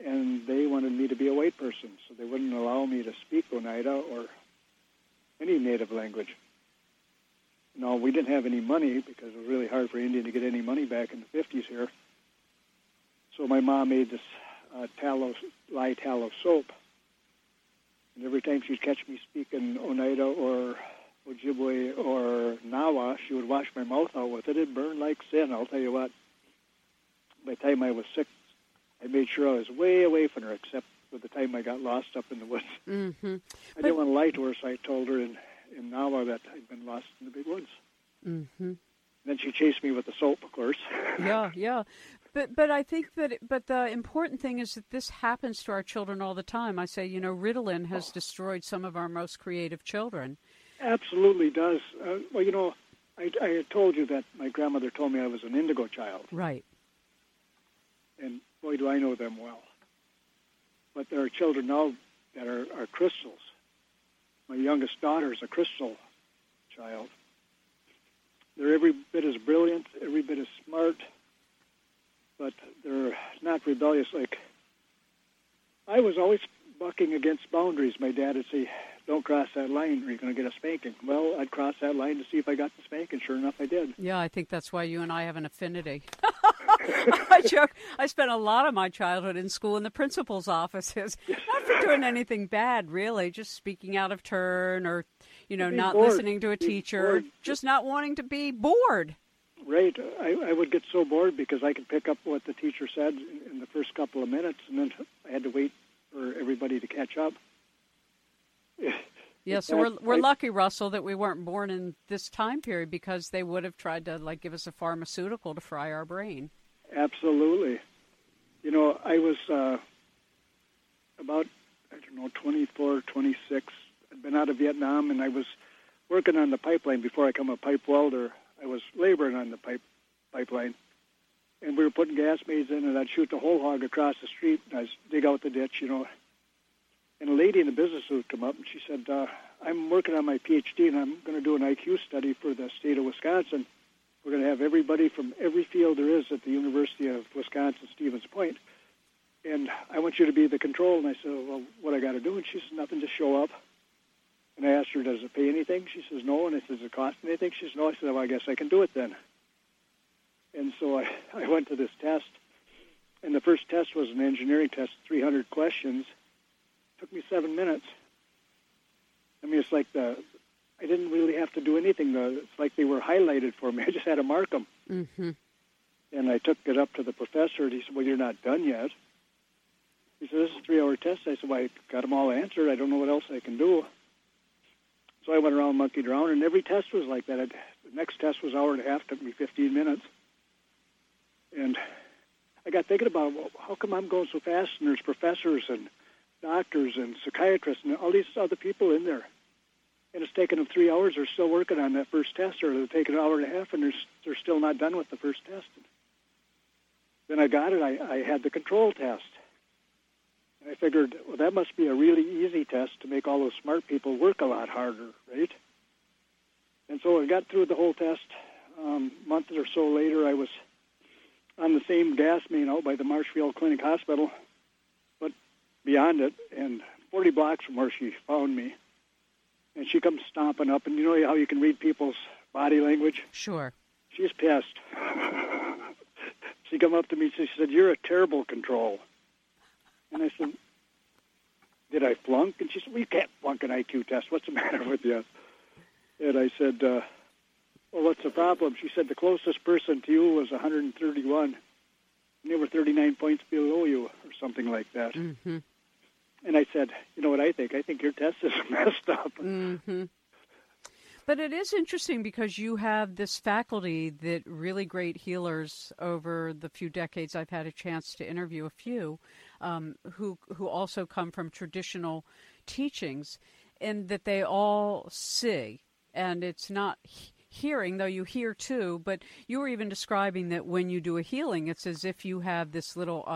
and they wanted me to be a white person, so they wouldn't allow me to speak Oneida or any native language. No, we didn't have any money because it was really hard for Indian to get any money back in the 50s here. So my mom made this tallow soap, and every time she'd catch me speaking Oneida or Ojibwe or Nahua, she would wash my mouth out with it. It burned like sin, I'll tell you what. By the time I was 6, I made sure I was way away from her, except for the time I got lost up in the woods. Mm-hmm. I didn't want to lie to her, so I told her in Nahua that I'd been lost in the big woods. Mm-hmm. Then she chased me with the soap, of course. Yeah. But I think that the important thing is that this happens to our children all the time. I say, Ritalin has destroyed some of our most creative children. Absolutely does. Well, I had told you that my grandmother told me I was an indigo child. Right. And boy, do I know them well. But there are children now that are crystals. My youngest daughter is a crystal child. They're every bit as brilliant, every bit as smart, but they're not rebellious. Like, I was always bucking against boundaries. My dad would say, "Don't cross that line or you're going to get a spanking." Well, I'd cross that line to see if I got the spanking. Sure enough, I did. Yeah, I think that's why you and I have an affinity. I joke. I spent a lot of my childhood in school in the principal's offices. Not for doing anything bad, really, just speaking out of turn or, not bored. Listening to a teacher, just not wanting to be bored. Right. I would get so bored because I could pick up what the teacher said in the first couple of minutes, and then I had to wait for everybody to catch up. Yeah, so we're lucky, Russell, that we weren't born in this time period because they would have tried to give us a pharmaceutical to fry our brain. Absolutely. I was about 24, 26. I'd been out of Vietnam, and I was working on the pipeline before I became a pipe welder. I was laboring on the pipeline, and we were putting gas mains in, and I'd shoot the whole hog across the street, and I'd dig out the ditch, And a lady in the business would come up, and she said, "I'm working on my PhD, and I'm going to do an IQ study for the state of Wisconsin. We're going to have everybody from every field there is at the University of Wisconsin-Stevens Point. And I want you to be the control." And I said, "Well, what I got to do?" And she said, "Nothing, just show up." And I asked her, "Does it pay anything?" She says, "No." And I said, "Does it cost anything?" She says, "No." I said, "Well, I guess I can do it then." And so I went to this test, and the first test was an engineering test, 300 questions. Took me 7 minutes. I mean, it's like I didn't really have to do anything. It's like they were highlighted for me. I just had to mark them. Mm-hmm. And I took it up to the professor, and he said, "Well, you're not done yet." He said, "This is a 3-hour test." I said, "Well, I got them all answered. I don't know what else I can do." So I went around, monkeyed around, and every test was like that. The next test was an hour and a half, took me 15 minutes. And I got thinking about, well, how come I'm going so fast, and there's professors and doctors and psychiatrists and all these other people in there? and it's taken them 3 hours. They're still working on that first test, or it'll take an hour and a half, and they're still not done with the first test. Then I got it. I had the control test. And I figured, well, that must be a really easy test to make all those smart people work a lot harder, right? And so I got through the whole test. A month or so later, I was on the same gas main out by the Marshfield Clinic Hospital, but beyond it, and 40 blocks from where she found me. And she comes stomping up, and you know how you can read people's body language? Sure. She's pissed. She come up to me, she said, "You're a terrible control." And I said, "Did I flunk?" And she said, "Well, you can't flunk an IQ test. What's the matter with you?" And I said, "Well, what's the problem?" She said, "The closest person to you was 131, and they were 39 points below you," or something like that. Mm-hmm. And I said, "You know what I think? I think your test is messed up." Mm-hmm. But it is interesting because you have this faculty that really great healers over the few decades I've had a chance to interview a few who also come from traditional teachings, and that they all see. And it's not hearing, though you hear too, but you were even describing that when you do a healing, it's as if you have this little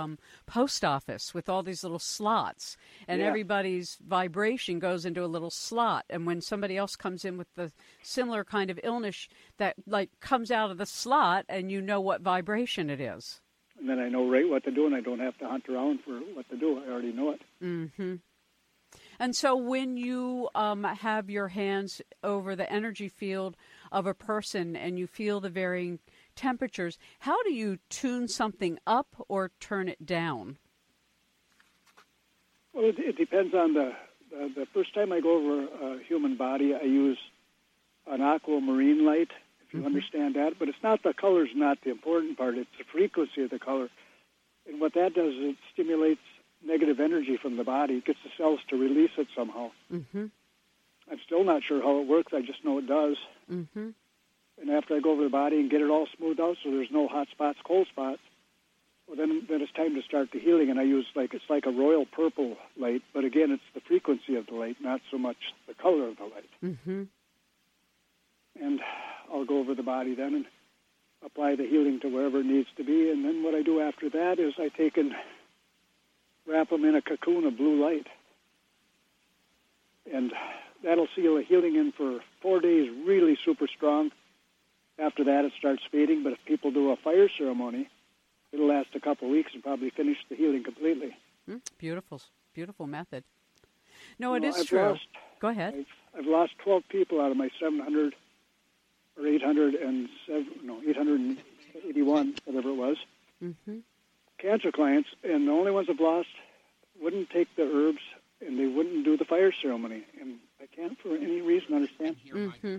post office with all these little slots, and everybody's vibration goes into a little slot, and when somebody else comes in with the similar kind of illness, that like comes out of the slot, and you know what vibration it is. And then I know right what to do, and I don't have to hunt around for what to do. I already know it. Mm-hmm. And so when you have your hands over the energy field of a person and you feel the varying temperatures, how do you tune something up or turn it down? Well, it depends on the first time I go over a human body, I use an aquamarine light, if you mm-hmm. understand that. But it's not the color's not the important part. It's the frequency of the color. And what that does is it stimulates negative energy from the body. It gets the cells to release it somehow. Mm-hmm. I'm still not sure how it works. I just know it does. Mm-hmm. And after I go over the body and get it all smoothed out so there's no hot spots, cold spots, well, then it's time to start the healing. And I use, it's like a royal purple light, but again, it's the frequency of the light, not so much the color of the light. Mm-hmm. And I'll go over the body then and apply the healing to wherever it needs to be. And then what I do after that is I take and wrap them in a cocoon of blue light. And that'll seal the healing in for 4 days, really super strong. After that, it starts fading, but if people do a fire ceremony, it'll last a couple of weeks and probably finish the healing completely. Mm, beautiful, beautiful method. No, it is true. Go ahead. I've lost 12 people out of my 700 or 881, whatever it was, mm-hmm. cancer clients, and the only ones I've lost wouldn't take the herbs, and they wouldn't do the fire ceremony. And I can't for any reason understand. Mm-hmm.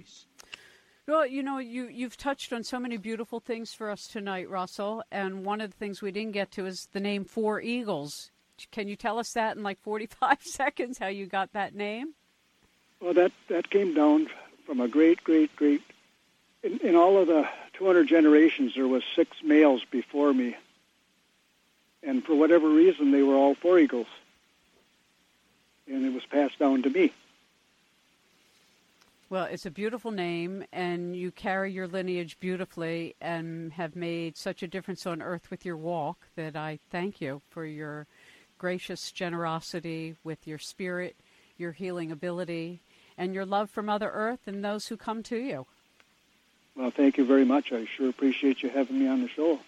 Well, you know, you've touched on so many beautiful things for us tonight, Russell. And one of the things we didn't get to is the name Four Eagles. Can you tell us that in like 45 seconds, how you got that name? Well, that came down from a great. In all of the 200 generations, there was 6 males before me. And for whatever reason, they were all four eagles. And it was passed down to me. Well, it's a beautiful name, and you carry your lineage beautifully and have made such a difference on Earth with your walk that I thank you for your gracious generosity with your spirit, your healing ability, and your love for Mother Earth and those who come to you. Well, thank you very much. I sure appreciate you having me on the show.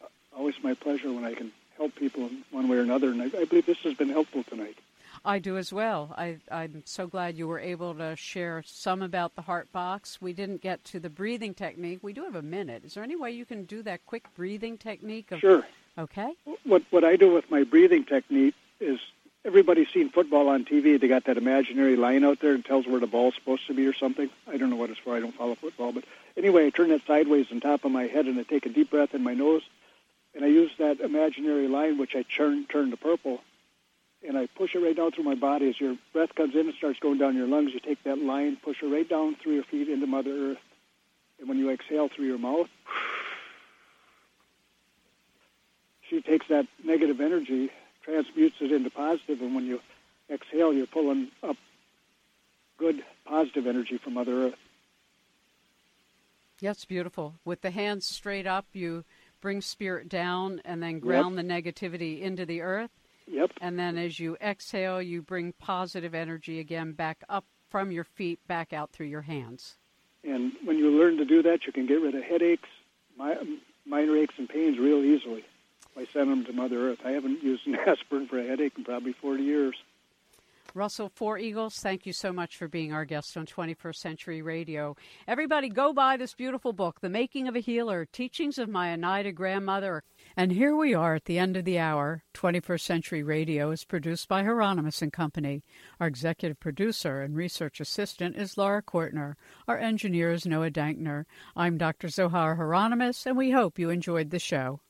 It's always my pleasure when I can help people in one way or another, and I believe this has been helpful tonight. I do as well. I'm so glad you were able to share some about the heart box. We didn't get to the breathing technique. We do have a minute. Is there any way you can do that quick breathing technique? Sure. Okay. What I do with my breathing technique is everybody's seen football on TV. They got that imaginary line out there that tells where the ball's supposed to be or something. I don't know what it's for. I don't follow football. But anyway, I turn it sideways on top of my head, and I take a deep breath in my nose. And I use that imaginary line, which I turn to purple, and I push it right down through my body. As your breath comes in and starts going down your lungs, you take that line, push it right down through your feet into Mother Earth. And when you exhale through your mouth, she takes that negative energy, transmutes it into positive, and when you exhale, you're pulling up good, positive energy from Mother Earth. Yes, beautiful. With the hands straight up, you bring spirit down and then ground the negativity into the earth. Yep. And then as you exhale, you bring positive energy again back up from your feet, back out through your hands. And when you learn to do that, you can get rid of headaches, minor aches and pains real easily by sending them to Mother Earth. I haven't used an aspirin for a headache in probably 40 years. Russell Four Eagles, thank you so much for being our guest on 21st Century Radio. Everybody, go buy this beautiful book, The Making of a Healer, Teachings of My Oneida Grandmother. And here we are at the end of the hour. 21st Century Radio is produced by Hieronimus and Company. Our executive producer and research assistant is Laura Kortner. Our engineer is Noah Dankner. I'm Dr. Zohara Hieronimus, and we hope you enjoyed the show.